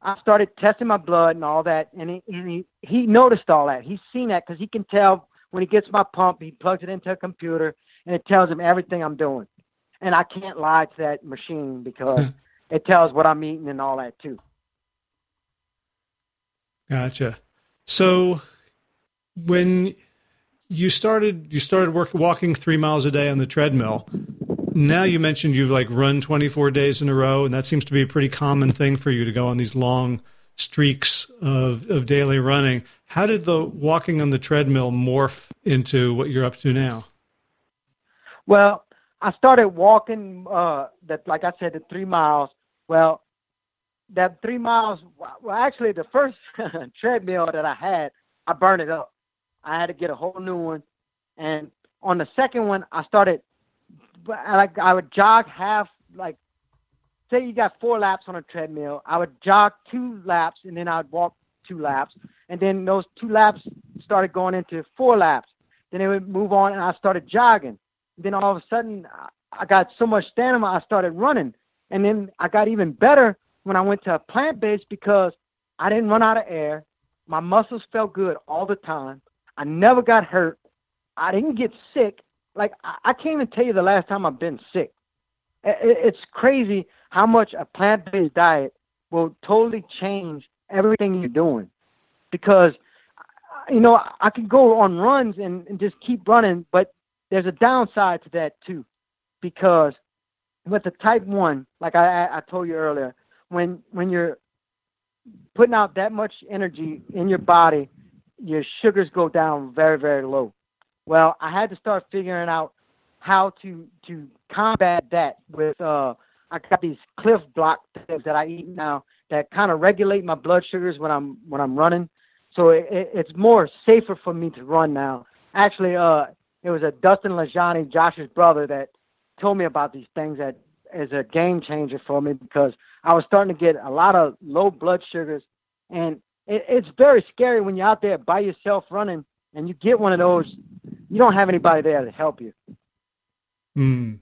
I started testing my blood and all that, and he noticed all that. He's seen that because he can tell when he gets my pump, he plugs it into a computer, and it tells him everything I'm doing. And I can't lie to that machine because it tells what I'm eating and all that too. Gotcha. So when you started walking 3 miles a day on the treadmill, now you mentioned you've like run 24 days in a row, and that seems to be a pretty common thing for you to go on these long streaks of daily running. How did the walking on the treadmill morph into what you're up to now? Well, I started walking, like I said, the 3 miles. Well, that 3 miles, well, actually the first treadmill that I had, I burned it up. I had to get a whole new one. And on the second one, I started, like I would jog half, like say you got 4 laps on a treadmill, I would jog 2 laps and then I would walk 2 laps. And then those 2 laps started going into 4 laps. Then it would move on and I started jogging. Then all of a sudden I got so much stamina, I started running. And then I got even better when I went to a plant-based because I didn't run out of air. My muscles felt good all the time. I never got hurt. I didn't get sick. Like I can't even tell you the last time I've been sick. It's crazy how much a plant-based diet will totally change everything you're doing. Because, you know, I could go on runs and just keep running, but there's a downside to that too, because with the type 1, like I told you earlier, when you're putting out that much energy in your body, your sugars go down very, very low. Well, I had to start figuring out how to combat that with, I got these Cliff Block things that I eat now that kind of regulate my blood sugars when I'm running. So it's more safer for me to run now. Actually, it was a Dustin Lajani, Josh's brother, that told me about these things that is a game changer for me because I was starting to get a lot of low blood sugars. And it's very scary when you're out there by yourself running and you get one of those, you don't have anybody there to help you. Mm.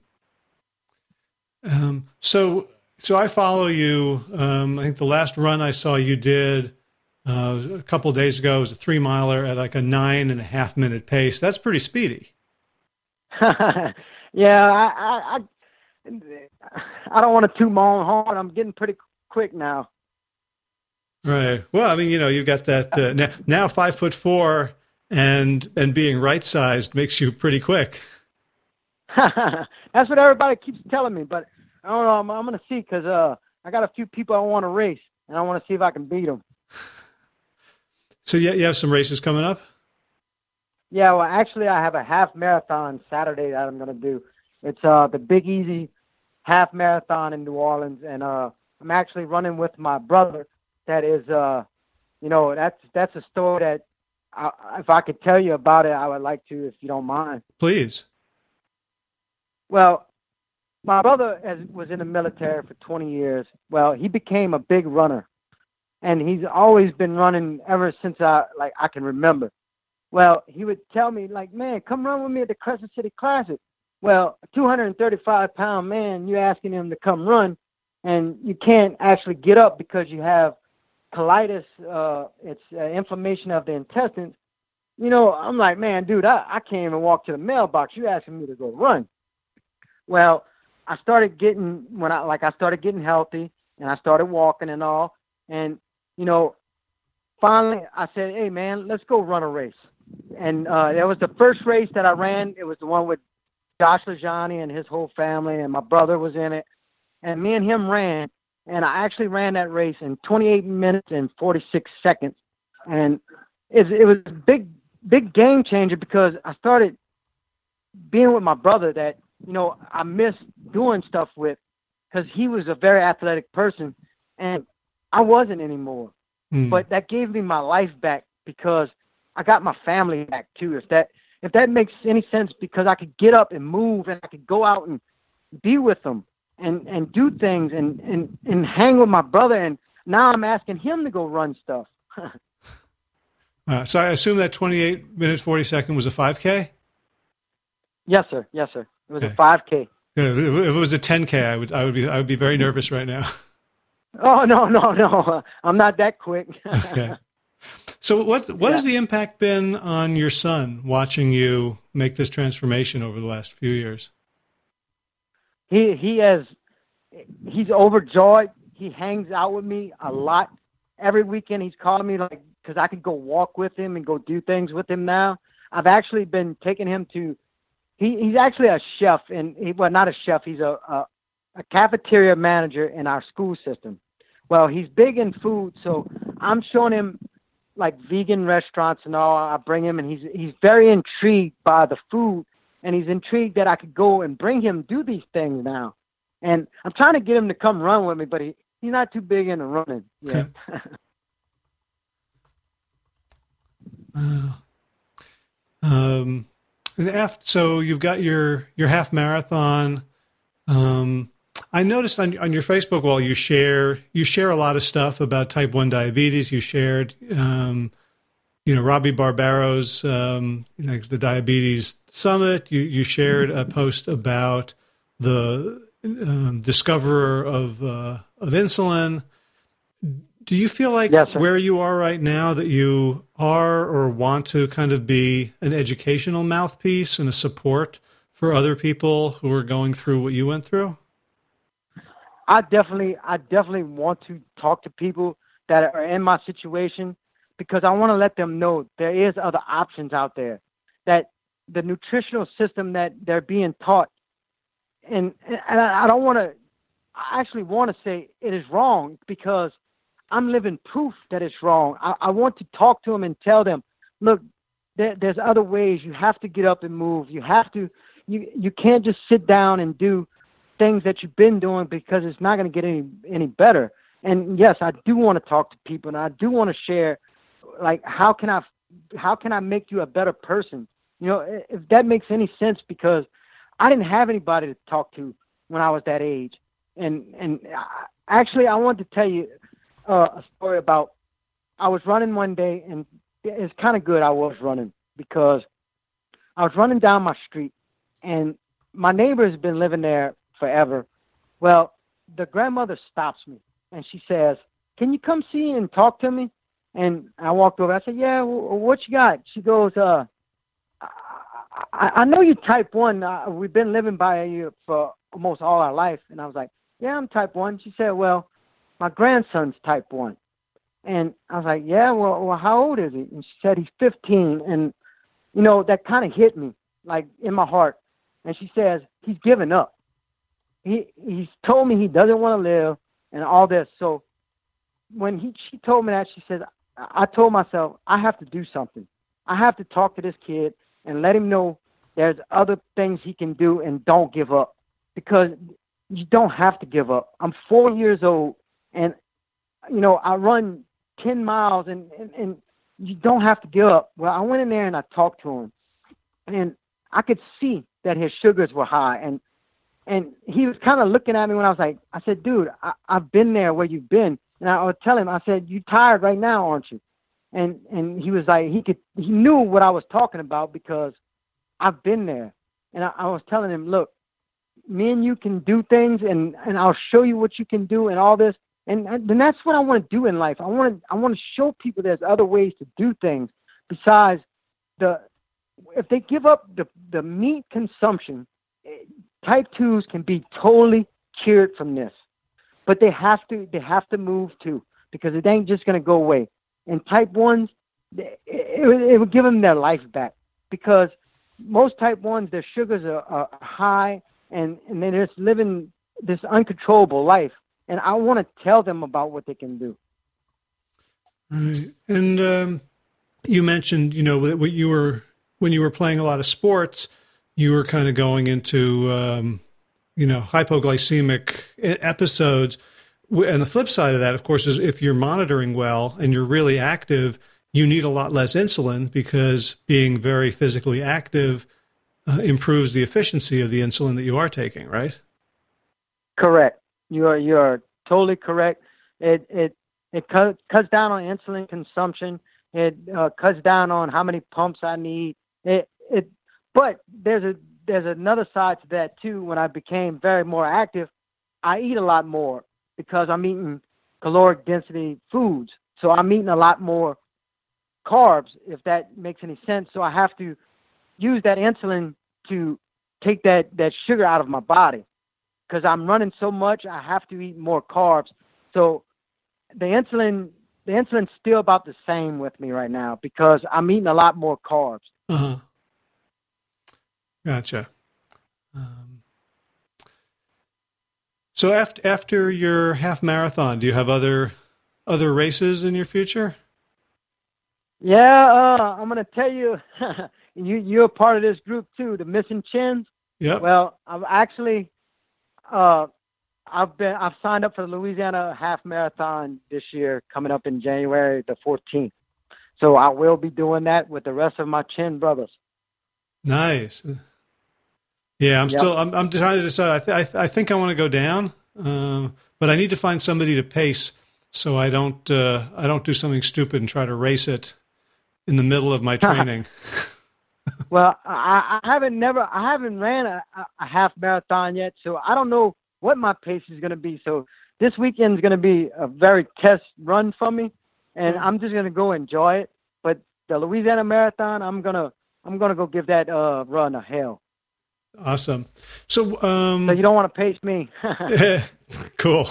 So I follow you. I think the last run I saw you did a couple of days ago, it was a 3-miler at like a 9.5-minute pace. That's pretty speedy. Yeah, I don't want to toot my own horn. I'm getting pretty quick now. Right. Well, I mean, you know, you've got that now 5'4", and being right sized makes you pretty quick. That's what everybody keeps telling me, but I don't know. I'm going to see because I got a few people I want to race. and I want to see if I can beat them. So you have some races coming up? Yeah, well, actually, I have a half marathon Saturday that I'm going to do. It's the Big Easy Half Marathon in New Orleans, and I'm actually running with my brother. That is, that's a story that if I could tell you about it, I would like to, if you don't mind. Please. Well, my brother was in the military for 20 years. Well, he became a big runner, and he's always been running ever since I can remember. Well, he would tell me, like, man, come run with me at the Crescent City Classic. Well, a 235-pound man, you're asking him to come run, and you can't actually get up because you have colitis. It's inflammation of the intestines. You know, I'm like, man, dude, I can't even walk to the mailbox. You're asking me to go run. Well, I started getting healthy, and I started walking and all, and, you know, finally I said, hey, man, let's go run a race. And that was the first race that I ran. It was the one with Josh Lajani and his whole family, and my brother was in it. And me and him ran, and I actually ran that race in 28 minutes and 46 seconds. And it was a big game changer because I started being with my brother that, you know, I missed doing stuff with because he was a very athletic person, and I wasn't anymore. Mm. But that gave me my life back because I got my family back too, if that makes any sense, because I could get up and move, and I could go out and be with them and do things and hang with my brother. And now I'm asking him to go run stuff. So I assume that 28 minutes, 40 seconds was a 5K? Yes, sir. Yes, sir. It was a 5K. Yeah, if it was a 10K, I would be very nervous right now. Oh, no. I'm not that quick. Okay. So what has the impact been on your son watching you make this transformation over the last few years? He's overjoyed. He hangs out with me a lot. Every weekend he's calling me, like, because I can go walk with him and go do things with him now. I've actually been taking him to, he's actually a chef, not a chef, he's a cafeteria manager in our school system. Well, he's big in food, so I'm showing him like vegan restaurants and all. I bring him, and he's very intrigued by the food, and he's intrigued that I could go and bring him do these things now. And I'm trying to get him to come run with me, but he's not too big into running yet. So you've got your half marathon. I noticed on your Facebook wall, you share a lot of stuff about type 1 diabetes. You shared, Robbie Barbaro's, the Diabetes Summit. You shared a post about the discoverer of insulin. Do you feel like where you are right now that you are or want to kind of be an educational mouthpiece and a support for other people who are going through what you went through? I definitely want to talk to people that are in my situation because I want to let them know there is other options out there, that the nutritional system that they're being taught. And I actually want to say it is wrong because I'm living proof that it's wrong. I want to talk to them and tell them, look, there's other ways. You have to get up and move. You have to, you can't just sit down and do things that you've been doing because it's not going to get any better. And yes, I do want to talk to people, and I do want to share, like, how can I make you a better person? You know, if that makes any sense, because I didn't have anybody to talk to when I was that age. And actually, I wanted to tell you a story about, I was running one day, and it's kind of good I was running because I was running down my street, and my neighbor has been living there forever. Well, the grandmother stops me and she says, "Can you come see and talk to me?" And I walked over. I said, "Yeah, what you got?" She goes, I know you're type 1. We've been living by you for almost all our life." And I was like, "Yeah, I'm type 1. She said, "Well, my grandson's type 1. And I was like, "Yeah, well, how old is he?" And she said, "He's 15. And, you know, that kind of hit me, like, in my heart. And she says, "He's given up. He's told me he doesn't want to live and all this." So when she told me that, she said, I told myself, I have to do something. I have to talk to this kid and let him know there's other things he can do and don't give up, because you don't have to give up. I'm 4 years old, and, you know, I run 10 miles and you don't have to give up. Well, I went in there and I talked to him, and I could see that his sugars were high. And he was kind of looking at me when I was like, I said, dude, I've been there where you've been. And I would tell him, I said, you tired right now, aren't you? And he was like, he knew what I was talking about because I've been there. And I was telling him, look, me and you can do things, and I'll show you what you can do and all this. And that's what I want to do in life. I want to show people there's other ways to do things besides if they give up the meat consumption, type 2s can be totally cured from this. But they have to move too, because it ain't just going to go away. And type 1s, it would give them their life back, because most type 1s, their sugars are high, and they're just living this uncontrollable life. And I want to tell them about what they can do. Right. And you mentioned, you know, what you were, when you were playing a lot of sports, you were kind of going into you know, hypoglycemic episodes. And the flip side of that, of course, is if you're monitoring well and you're really active, you need a lot less insulin, because being very physically active improves the efficiency of the insulin that you are taking, right? Correct. You are totally correct. It cuts down on insulin consumption. It cuts down on how many pumps I need. But there's another side to that too. When I became very more active, I eat a lot more, because I'm eating caloric density foods. So I'm eating a lot more carbs, if that makes any sense. So I have to use that insulin to take that sugar out of my body, because I'm running so much, I have to eat more carbs. So the insulin's still about the same with me right now, because I'm eating a lot more carbs. Uh-huh. Gotcha. So after your half marathon, do you have other races in your future? Yeah, I'm going to tell you, you're a part of this group too, the Missing Chins. Yeah. Well, I'm actually, I've signed up for the Louisiana Half Marathon this year, coming up in January the 14th. So I will be doing that with the rest of my Chin brothers. Nice. Yeah, I'm trying to decide. I think I want to go down, but I need to find somebody to pace, so I don't do something stupid and try to race it in the middle of my training. Well, I haven't ran a half marathon yet, so I don't know what my pace is going to be. So this weekend is going to be a very test run for me, and I'm just going to go enjoy it. But the Louisiana Marathon, I'm gonna go give that run a hell. Awesome. So you don't want to pace me. Cool.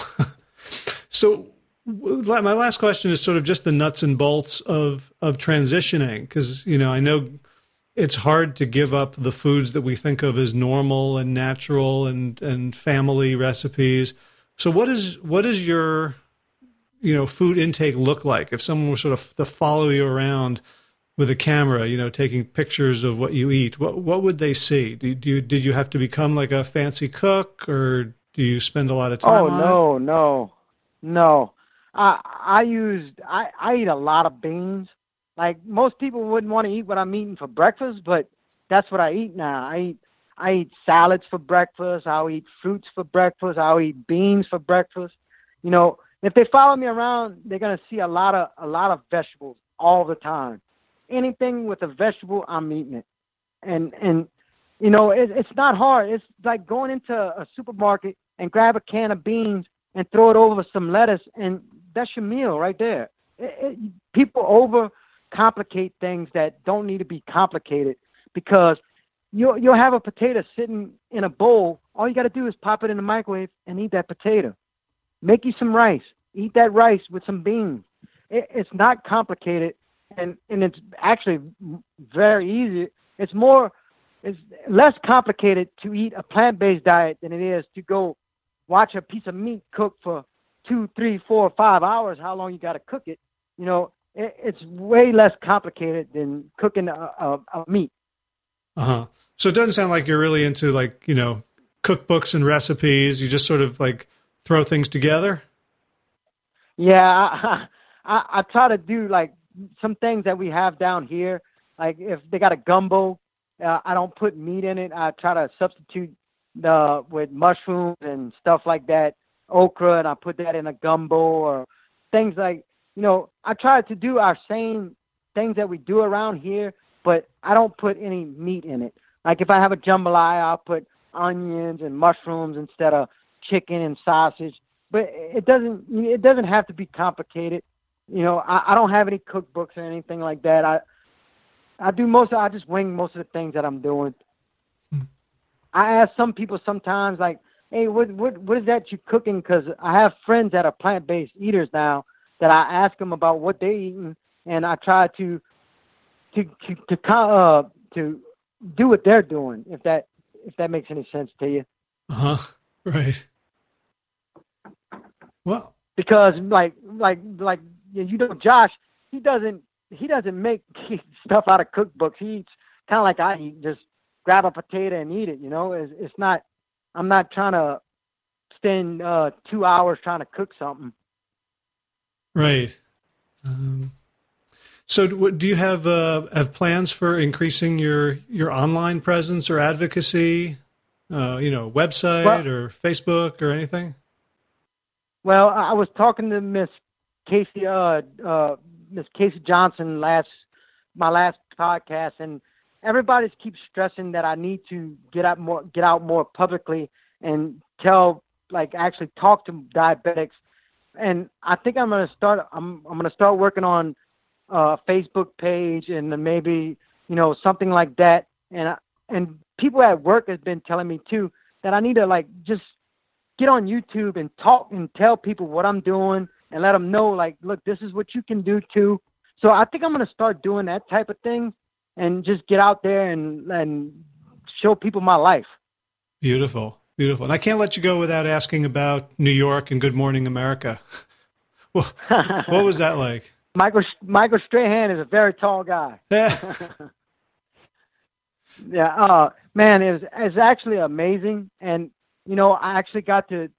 So my last question is sort of just the nuts and bolts of transitioning, because, you know, I know it's hard to give up the foods that we think of as normal and natural and family recipes. So what is your, you know, food intake look like if someone were sort of to follow you around with a camera, you know, taking pictures of what you eat? What would they see? Did you have to become like a fancy cook, or do you spend a lot of time on it? Oh, no. I eat a lot of beans. Like, most people wouldn't want to eat what I'm eating for breakfast, but that's what I eat now. I eat salads for breakfast. I'll eat fruits for breakfast. I'll eat beans for breakfast. You know, if they follow me around, they're going to see a lot of vegetables all the time. Anything with a vegetable, I'm eating it. And you know, it's not hard. It's like going into a supermarket and grab a can of beans and throw it over some lettuce, and that's your meal right there. People overcomplicate things that don't need to be complicated, because you'll have a potato sitting in a bowl. All you got to do is pop it in the microwave and eat that potato. Make you some rice. Eat that rice with some beans. It's not complicated. And it's actually very easy. It's less complicated to eat a plant-based diet than it is to go watch a piece of meat cook for 2, 3, 4, 5 hours, how long you got to cook it. You know, it's way less complicated than cooking a meat. Uh-huh. So it doesn't sound like you're really into, like, you know, cookbooks and recipes. You just sort of like throw things together. Yeah. I try to do like some things that we have down here. Like if they got a gumbo, I don't put meat in it. I try to substitute with mushrooms and stuff like that, okra, and I put that in a gumbo, or things like, you know, I try to do our same things that we do around here, but I don't put any meat in it. Like if I have a jambalaya, I'll put onions and mushrooms instead of chicken and sausage. But it doesn't have to be complicated. You know, I don't have any cookbooks or anything like that. I do I just wing most of the things that I'm doing. I ask some people sometimes, like, hey, what is that you're cooking? Because I have friends that are plant-based eaters now that I ask them about what they're eating, and I try to do what they're doing, if that makes any sense to you. Uh-huh. Right. Well, because like you know, Josh, he doesn't make stuff out of cookbooks. He eats kind of like I eat, just grab a potato and eat it. You know, it's not. I'm not trying to spend 2 hours trying to cook something. Right. So do you have plans for increasing your online presence or advocacy, you know, website or Facebook or anything? Well, I was talking to Miss Casey Johnson my last podcast, and everybody keeps stressing that I need to get out more publicly and actually talk to diabetics. And I think I'm going to start working on Facebook page and then maybe, you know, something like that. And people at work has been telling me too, that I need to like, just get on YouTube and talk and tell people what I'm doing and let them know, like, look, this is what you can do too. So I think I'm going to start doing that type of thing and just get out there and show people my life. Beautiful. Beautiful. And I can't let you go without asking about New York and Good Morning America. Well, what was that like? Michael Strahan is a very tall guy. Yeah. Man, it's actually amazing. And, you know, I actually got to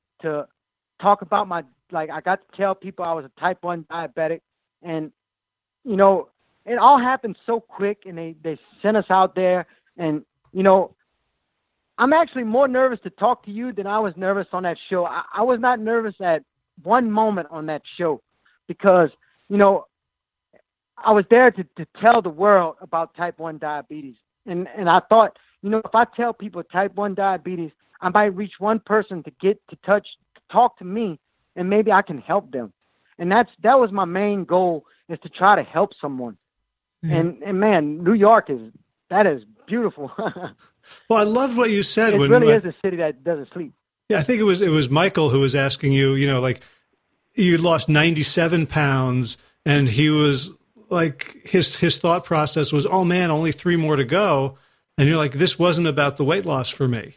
talk about I got to tell people I was a type 1 diabetic. And, you know, it all happened so quick, and they sent us out there. And, you know, I'm actually more nervous to talk to you than I was nervous on that show. I was not nervous at one moment on that show because, you know, I was there to tell the world about type 1 diabetes. And I thought, you know, if I tell people type 1 diabetes, I might reach one person to get to talk to me, and maybe I can help them. And that was my main goal, is to try to help someone. Yeah. And man, New York is beautiful. Well, I loved what you said. It really is a city that doesn't sleep. Yeah, I think it was Michael who was asking you, you know, like, you lost 97 pounds, and he was like, his thought process was, oh man, only 3 more to go. And you're like, this wasn't about the weight loss for me.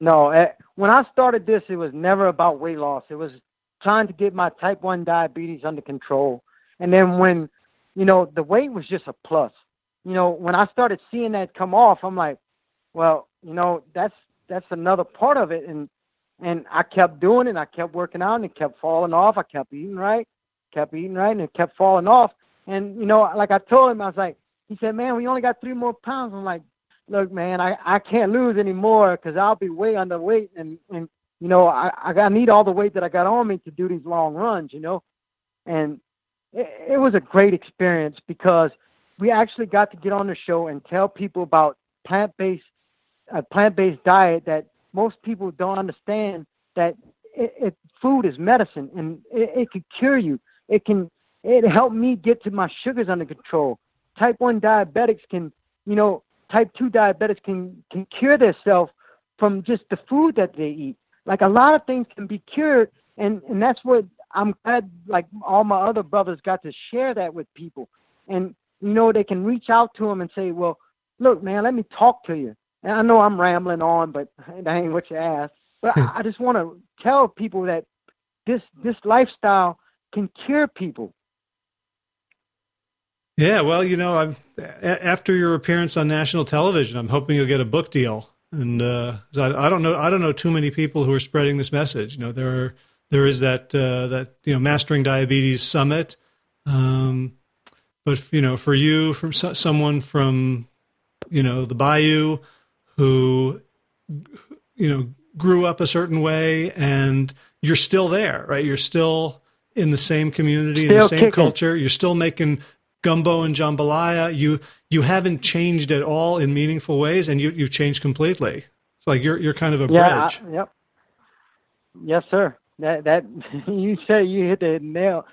No, when I started this, it was never about weight loss. It was trying to get my type 1 diabetes under control. And then when, you know, the weight was just a plus. You know, when I started seeing that come off, I'm like, well, you know, that's another part of it. And I kept doing it. I kept working out, and it kept falling off. I kept eating right, and it kept falling off. And, you know, like I told him, I was like, he said, man, we only got 3 more pounds. I'm like, look, man, I can't lose anymore because I'll be way underweight. And you know, I need all the weight that I got on me to do these long runs, you know. And it was a great experience because we actually got to get on the show and tell people about a plant-based diet that most people don't understand, that food is medicine, and it could cure you. It helped me get to my sugars under control. Type 1 diabetics can, you know, type 2 diabetics can cure themselves from just the food that they eat. Like, a lot of things can be cured, and that's what I'm glad, like, all my other brothers got to share that with people. And, you know, they can reach out to them and say, well, look, man, let me talk to you. And I know I'm rambling on, but that ain't what you asked. But I just want to tell people that this lifestyle can cure people. Yeah, well, you know, after your appearance on national television, I'm hoping you'll get a book deal. And I don't know too many people who are spreading this message. You know, there is that Mastering Diabetes Summit, but for you, from someone from the Bayou who grew up a certain way, and you're still there, right? You're still in the same community, still in the same culture. You're still making gumbo and jambalaya. You haven't changed at all in meaningful ways, and you've changed completely. It's like you're kind of a bridge. Yep. Yes, sir. That you hit the nail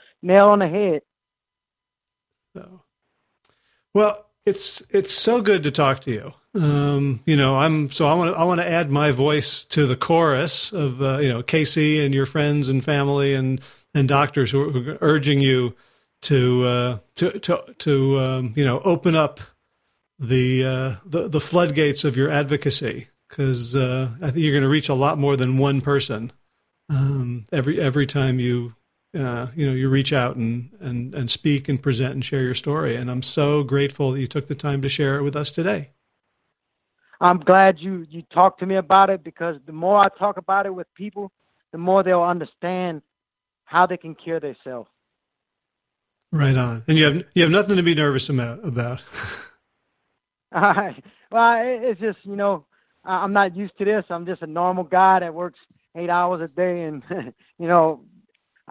on the head. So, well, it's so good to talk to you. I want to add my voice to the chorus of Casey and your friends and family and doctors who are urging you to open up the floodgates of your advocacy, because I think you're going to reach a lot more than one person every time you you reach out and speak and present and share your story. And I'm so grateful that you took the time to share it with us today. I'm glad you talked to me about it, because the more I talk about it with people, the more they'll understand how they can cure themselves. Right on. And you have nothing to be nervous about. All right. Well, it's just, I'm not used to this. I'm just a normal guy that works 8 hours a day, and,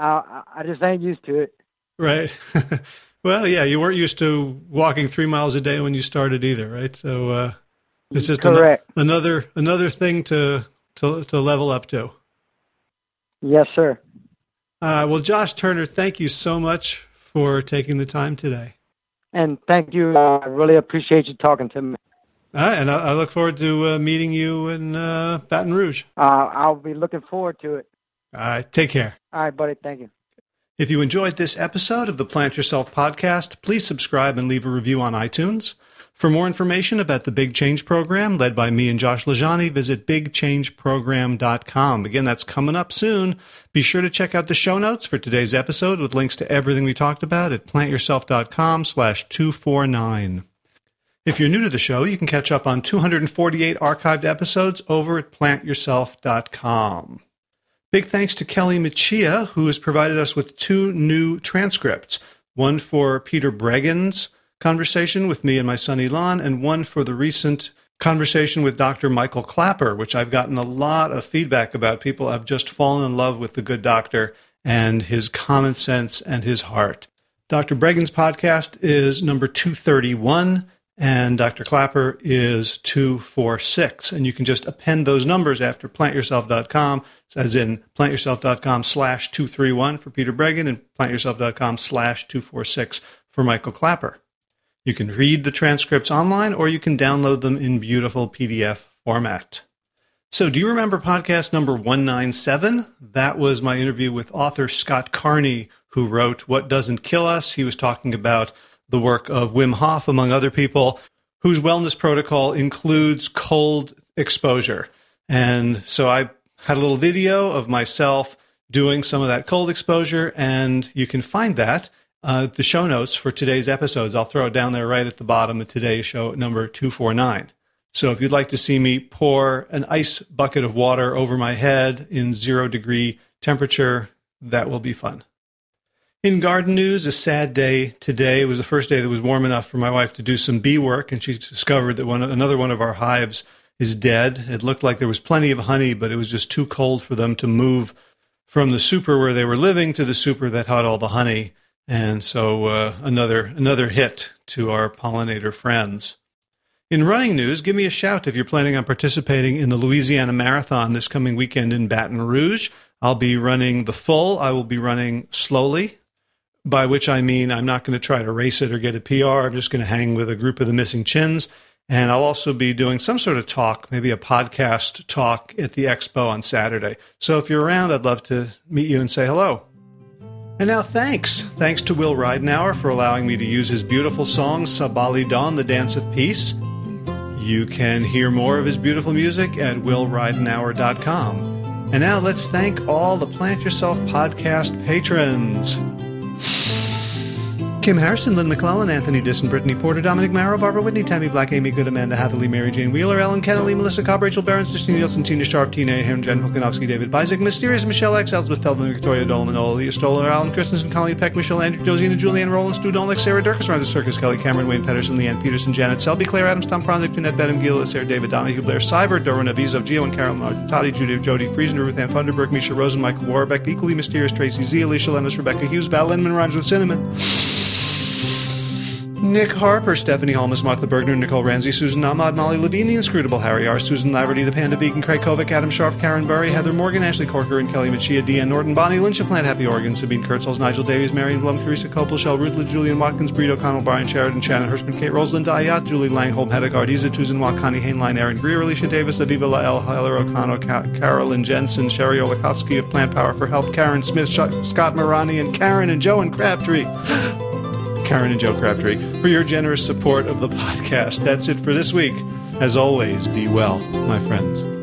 I just ain't used to it. Right. Well, yeah, you weren't used to walking 3 miles a day when you started either, right? So it's just another thing to level up to. Yes, sir. Well, Josh Turner, thank you so much for taking the time today. And thank you. I really appreciate you talking to me. All right, and I look forward to meeting you in Baton Rouge. I'll be looking forward to it. All right, take care. All right, buddy, thank you. If you enjoyed this episode of the Plant Yourself Podcast, please subscribe and leave a review on iTunes. For more information about the Big Change Program, led by me and Josh Lajani, visit BigChangeProgram.com. Again, that's coming up soon. Be sure to check out the show notes for today's episode with links to everything we talked about at plantyourself.com/249. If you're new to the show, you can catch up on 248 archived episodes over at plantyourself.com. Big thanks to Kelly Machia, who has provided us with two new transcripts, one for Peter Bregan's conversation with me and my son Elon, and one for the recent conversation with Dr. Michael Clapper, which I've gotten a lot of feedback about. People have just fallen in love with the good doctor and his common sense and his heart. Dr. Bregan's podcast is number 231, and Dr. Clapper is 246. And you can just append those numbers after plantyourself.com, as in plantyourself.com/231 for Peter Bregan and plantyourself.com/246 for Michael Clapper. You can read the transcripts online, or you can download them in beautiful PDF format. So do you remember podcast number 197? That was my interview with author Scott Carney, who wrote What Doesn't Kill Us. He was talking about the work of Wim Hof, among other people, whose wellness protocol includes cold exposure. And so I had a little video of myself doing some of that cold exposure, and you can find that the show notes for today's episodes. I'll throw it down there right at the bottom of today's show, number 249. So if you'd like to see me pour an ice bucket of water over my head in 0 degree temperature, that will be fun. In garden news, a sad day today. It was the first day that was warm enough for my wife to do some bee work, and she discovered that another one of our hives is dead. It looked like there was plenty of honey, but it was just too cold for them to move from the super where they were living to the super that had all the honey. And so another hit to our pollinator friends. In running news, give me a shout if you're planning on participating in the Louisiana Marathon this coming weekend in Baton Rouge. I'll be running the full. I will be running slowly, by which I mean I'm not going to try to race it or get a PR. I'm just going to hang with a group of the Missing Chins. And I'll also be doing some sort of talk, maybe a podcast talk at the expo on Saturday. So if you're around, I'd love to meet you and say hello. And now thanks. Thanks to Will Ridenour for allowing me to use his beautiful song, Sabali Don, the Dance of Peace. You can hear more of his beautiful music at willridenauer.com. And now let's thank all the Plant Yourself Podcast patrons. Kim Harrison, Lynn McClellan, Anthony Disson, Brittany Porter, Dominic Marrow, Barbara Whitney, Tammy Black, Amy Good, Amanda Hathaway, Mary Jane Wheeler, Ellen Kennelly, Melissa Cobb, Rachel Barons, Christine Nielsen, Tina Sharp, Tina Ahern, Jen Volkanovsky, David Bisek, Mysterious Michelle X, Elizabeth Feldman, Victoria Dolman, Olivia Stoller, Alan Christensen, Colleen Peck, Michelle Andrew, Josina, Julianne Rowland, Stu Donlex, Sarah Durkis, Ryan the Circus, Kelly Cameron, Wayne Pedersen, Leanne Peterson, Janet Selby, Claire Adams, Tom Pronzik, Jeanette Benham, Gila, Sarah David, Donahue Blair, Cyber, Dorina Avizo, Gio and Carolyn Argentati, Judy, Jody Friesen, Ruth Ann Funderburg, Misha Rosen, Michael Warbeck, Equally Mysterious Tracy Z, Alicia Lemus, Rebecca Hughes, Val Lindman, Rhymes with Cinnamon, Nick Harper, Stephanie Holmes, Martha Bergner, Nicole Ramsey, Susan Ahmad, Molly Levine, The Inscrutable Harry R., Susan Laverty, The Panda Vegan, Craig Kovic, Adam Sharp, Karen Burry, Heather Morgan, Ashley Corker, and Kelly Machia, Deanne Norton, Bonnie Lynch of Plant Happy Oregon, Sabine Kurtzels, Nigel Davies, Marion Blum, Teresa Copel, Shell Rutledge, Julian Watkins, Breed O'Connell, Brian Sheridan, Shannon Hirschman, Kate Rosland, Ayat, Julie Langholm, Hedegard, Iza Tuzanwa, Connie Hainline, Aaron Greer, Alicia Davis, Aviva Lael, Hyler O'Connell, Carolyn Jensen, Sherry Olakovsky of Plant Power for Health, Karen Smith, Scott Marani, and Karen and Joe and Crabtree. Karen and Joe Crabtree, for your generous support of the podcast. That's it for this week. As always, be well, my friends.